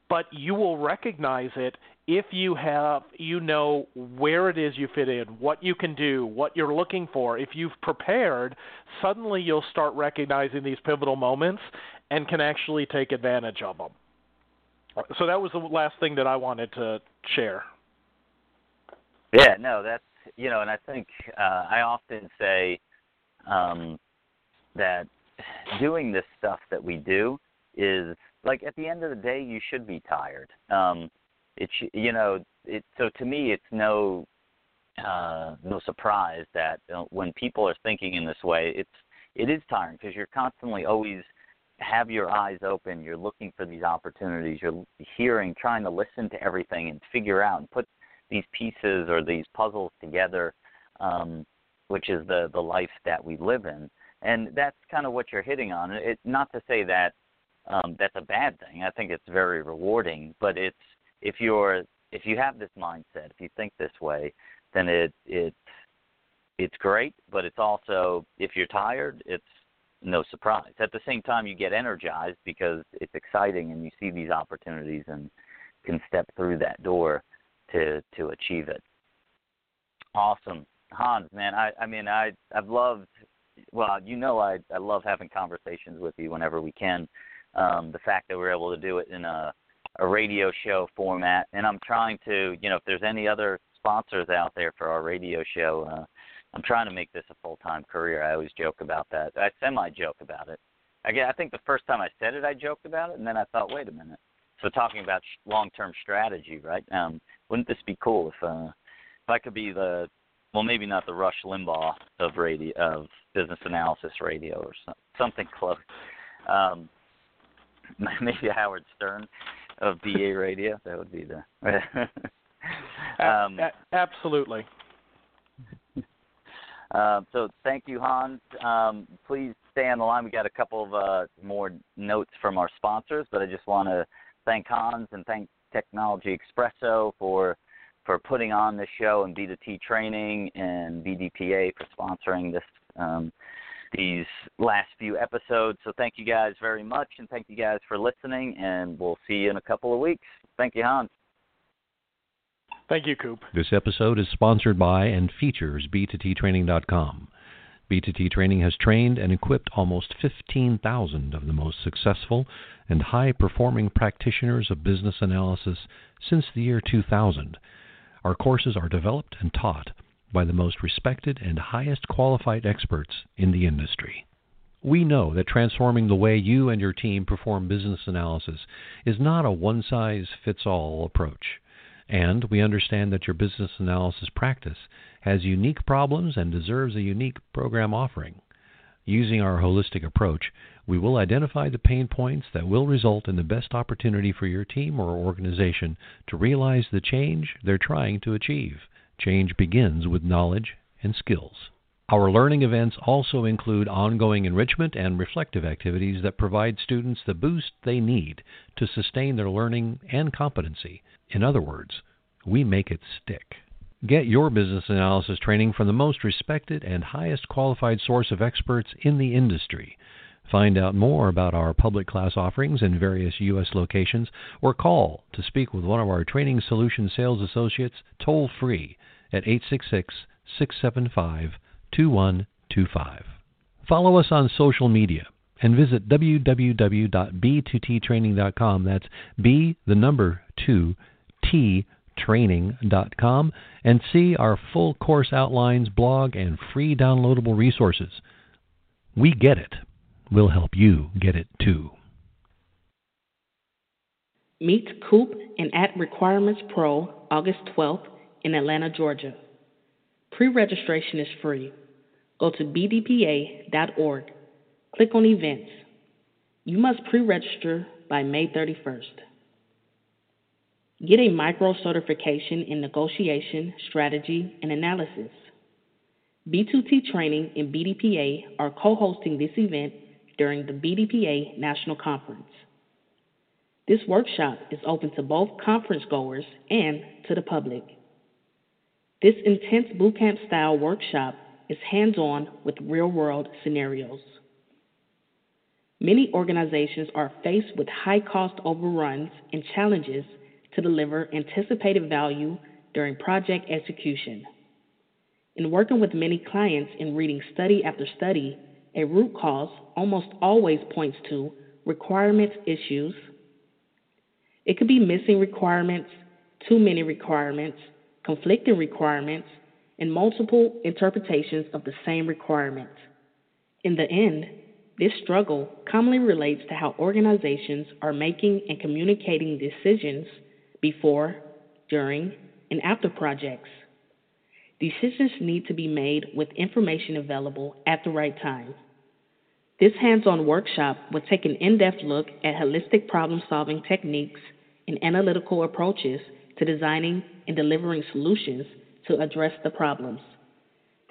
but you will recognize it if you have, you know where it is you fit in, what you can do, what you're looking for. If you've prepared, suddenly you'll start recognizing these pivotal moments and can actually take advantage of them. So that was the last thing that I wanted to share. Yeah, no, that's, you know, and I think uh, I often say um, that doing this stuff that we do is, like, at the end of the day, you should be tired. Um, it's, you know, it, so to me, it's no uh, no surprise that uh, when people are thinking in this way, it's it is tiring because you're constantly always have your eyes open. You're looking for these opportunities. You're hearing, trying to listen to everything and figure out and put these pieces or these puzzles together, um, which is the the life that we live in, and that's kind of what you're hitting on. It, not to say that. Um, that's a bad thing. I think it's very rewarding, but it's if you're if you have this mindset, if you think this way, then it it it's great. But it's also if you're tired, it's no surprise. At the same time, you get energized because it's exciting and you see these opportunities and can step through that door to to achieve it. Awesome, Hans, man. I, I mean, I I've loved. Well, you know, I I love having conversations with you whenever we can. Um, the fact that we're able to do it in a, a radio show format, and I'm trying to, you know, if there's any other sponsors out there for our radio show, uh, I'm trying to make this a full-time career. I always joke about that. I semi-joke about it. Again, I think the first time I said it, I joked about it, and then I thought, wait a minute. So talking about sh- long-term strategy, right? Um, wouldn't this be cool if uh, if I could be the, well, maybe not the Rush Limbaugh of radio, of business analysis radio, or so, something close. Um, maybe Howard Stern of B A radio. That would be the. um, a- a- absolutely. Uh, so thank you, Hans. Um, please stay on the line. We got a couple of uh, more notes from our sponsors, but I just want to thank Hans and thank Technology Expresso for for putting on this show, and B two T Training and B D P A for sponsoring this um, these last few episodes. So thank you guys very much, and thank you guys for listening, and we'll see you in a couple of weeks. Thank you, Hans. Thank you, Coop. This episode is sponsored by and features B two T Training dot com. B two T Training has trained and equipped almost fifteen thousand of the most successful and high-performing practitioners of business analysis since the year two thousand. Our courses are developed and taught by the most respected and highest qualified experts in the industry. We know that transforming the way you and your team perform business analysis is not a one-size-fits-all approach. And we understand that your business analysis practice has unique problems and deserves a unique program offering. Using our holistic approach, we will identify the pain points that will result in the best opportunity for your team or organization to realize the change they're trying to achieve. Change begins with knowledge and skills. Our learning events also include ongoing enrichment and reflective activities that provide students the boost they need to sustain their learning and competency. In other words, we make it stick. Get your business analysis training from the most respected and highest qualified source of experts in the industry. Find out more about our public class offerings in various U S locations, or call to speak with one of our Training Solution Sales Associates toll-free at eight six six, six seven five, two one two five. two one two five. Follow us on social media and visit w w w dot b two t training dot com. That's B, the number two, T, training dot com, and see our full course outlines, blog, and free downloadable resources. We get it. We'll help you get it too. Meet Coop and at Requirements Pro August twelfth in Atlanta, Georgia. Pre-registration is free. Go to b d p a dot org, click on Events. You must pre-register by May thirty-first. Get a micro-certification in negotiation, strategy, and analysis. B two T Training and B D P A are co-hosting this event during the B D P A National Conference. This workshop is open to both conference goers and to the public. This intense bootcamp-style workshop is hands-on with real-world scenarios. Many organizations are faced with high-cost overruns and challenges to deliver anticipated value during project execution. In working with many clients and reading study after study, a root cause almost always points to requirements issues. It could be missing requirements, too many requirements, conflicting requirements, and multiple interpretations of the same requirement. In the end, this struggle commonly relates to how organizations are making and communicating decisions before, during, and after projects. Decisions need to be made with information available at the right time. This hands-on workshop will take an in-depth look at holistic problem-solving techniques and analytical approaches to designing and delivering solutions to address the problems.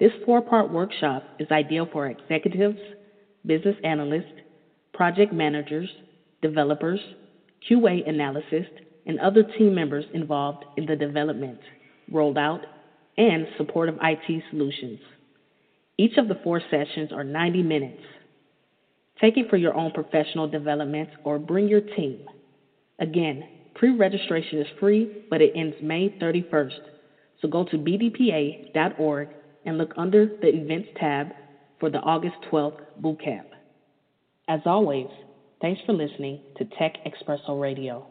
This four-part workshop is ideal for executives, business analysts, project managers, developers, Q A analysts, and other team members involved in the development, rollout, and support of I T solutions. Each of the four sessions are ninety minutes. Take it for your own professional development or bring your team. Again, pre-registration is free, but it ends May thirty-first. So go to b d p a dot org and look under the Events tab for the August twelfth bootcamp. As always, Thanks for listening to Tech Expresso Radio.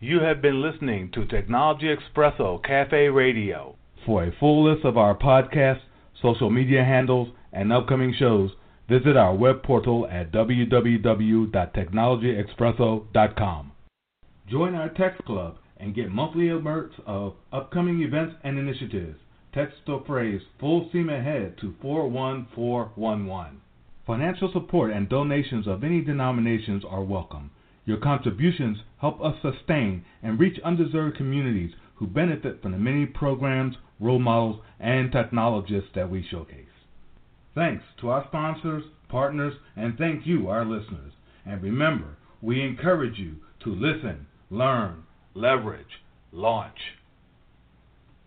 You have been listening to Technology Expresso Cafe Radio. For a full list of our podcasts, social media handles, and upcoming shows, visit our web portal at w w w dot technology expresso dot com. Join our text club and get monthly alerts of upcoming events and initiatives. Text the phrase "Full Steam Ahead" to four one four one one. Financial support and donations of any denominations are welcome. Your contributions help us sustain and reach undeserved communities who benefit from the many programs, role models, and technologists that we showcase. Thanks to our sponsors, partners, and thank you, our listeners. And remember, we encourage you to listen, learn, leverage, launch.